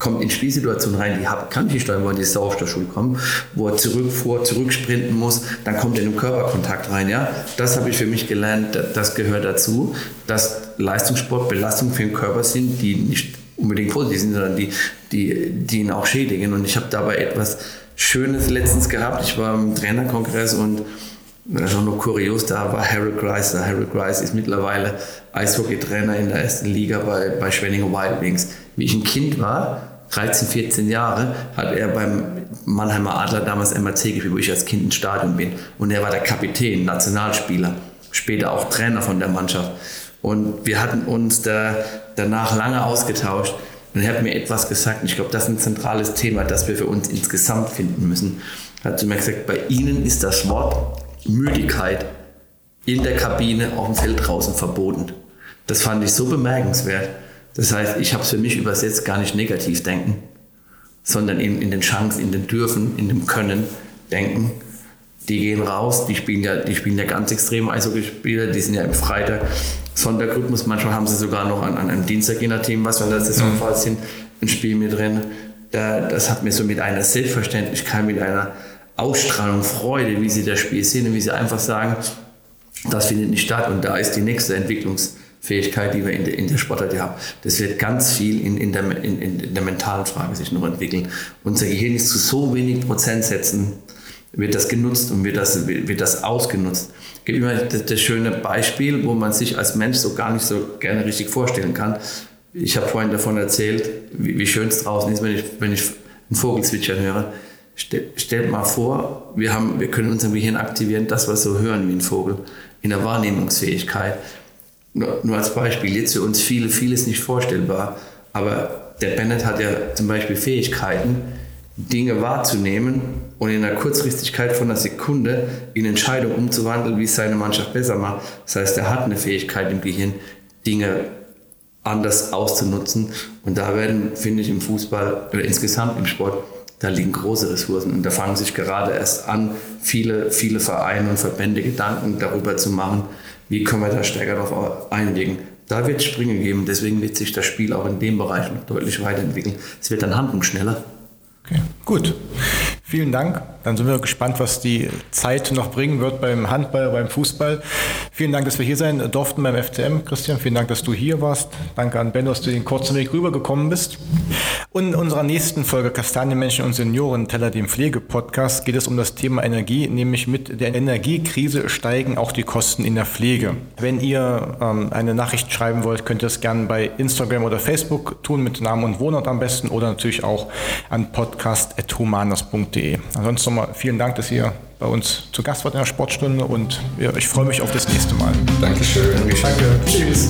kommt in Spielsituationen rein, die kann ich nicht steuern, weil die ist auf der Schule kommen, wo er zurücksprinten muss, dann kommt er in den Körperkontakt rein. Ja? Das habe ich für mich gelernt, das gehört dazu, dass Leistungssport Belastungen für den Körper sind, die nicht unbedingt positiv sind, sondern die ihn auch schädigen. Und ich habe dabei etwas Schönes letztens gehabt. Ich war im Trainerkongress und das ist auch noch kurios, da war Harold Grice. Harold Grice ist mittlerweile Eishockey-Trainer in der ersten Liga bei Schwenningen Wild Wings. Wie ich ein Kind war, 13, 14 Jahre, hat er beim Mannheimer Adler damals MAC gespielt, wo ich als Kind im Stadion bin. Und er war der Kapitän, Nationalspieler, später auch Trainer von der Mannschaft. Und wir hatten uns danach lange ausgetauscht. Und er hat mir etwas gesagt, und ich glaube, das ist ein zentrales Thema, das wir für uns insgesamt finden müssen. Er hat zu mir gesagt, bei Ihnen ist das Wort Müdigkeit in der Kabine, auf dem Feld draußen verboten. Das fand ich so bemerkenswert. Das heißt, ich habe es für mich übersetzt, gar nicht negativ denken, sondern eben in den Chancen, in den Dürfen, in dem Können denken. Die gehen raus, die spielen ja ganz extrem Eishockeyspieler, die sind ja im Freitag, Sonntag-Rhythmus, manchmal haben sie sogar noch an einem Dienstag, je nachdem, was wir in der Saisonphase sind, ein Spiel mit drin. Das hat mir so mit einer Selbstverständlichkeit, mit einer Ausstrahlung, Freude, wie sie das Spiel sehen und wie sie einfach sagen, das findet nicht statt und da ist die nächste Entwicklungsfähigkeit, die wir in der Sportart haben. Das wird ganz viel in der mentalen Frage sich noch entwickeln. Unser Gehirn ist zu so wenig Prozentsätzen, wird das genutzt und wird das ausgenutzt. Es gibt immer das schöne Beispiel, wo man sich als Mensch so gar nicht so gerne richtig vorstellen kann. Ich habe vorhin davon erzählt, wie schön es draußen ist, wenn ich einen Vogel zwitschern höre. Stellt mal vor, wir können unser Gehirn aktivieren, das, was wir so hören wie ein Vogel, in der Wahrnehmungsfähigkeit. Nur als Beispiel, jetzt für uns vieles nicht vorstellbar, aber der Bennet hat ja zum Beispiel Fähigkeiten, Dinge wahrzunehmen und in der Kurzfristigkeit von einer Sekunde in Entscheidungen umzuwandeln, wie es seine Mannschaft besser macht. Das heißt, er hat eine Fähigkeit im Gehirn, Dinge anders auszunutzen. Und da werden, finde ich, im Fußball oder insgesamt im Sport, da liegen große Ressourcen und da fangen sich gerade erst an, viele Vereine und Verbände Gedanken darüber zu machen, wie können wir da stärker darauf einwirken. Da wird es Sprünge geben, deswegen wird sich das Spiel auch in dem Bereich noch deutlich weiterentwickeln. Es wird dann Handlung schneller. Okay, gut. Vielen Dank. Dann sind wir gespannt, was die Zeit noch bringen wird beim Handball, beim Fußball. Vielen Dank, dass wir hier sein durften beim FCM. Christian, vielen Dank, dass du hier warst. Danke an Benno, dass du den kurzen Weg rübergekommen bist. Und in unserer nächsten Folge Kastanienmenschen und Seniorenteller, dem Pflege-Podcast, geht es um das Thema Energie, nämlich mit der Energiekrise steigen auch die Kosten in der Pflege. Wenn ihr eine Nachricht schreiben wollt, könnt ihr es gerne bei Instagram oder Facebook tun, mit Namen und Wohnort am besten, oder natürlich auch an podcast@humanas.de. Ansonsten nochmal vielen Dank, dass ihr bei uns zu Gast wart in der Sportstunde, und ja, ich freue mich auf das nächste Mal. Dankeschön. Danke. Tschüss.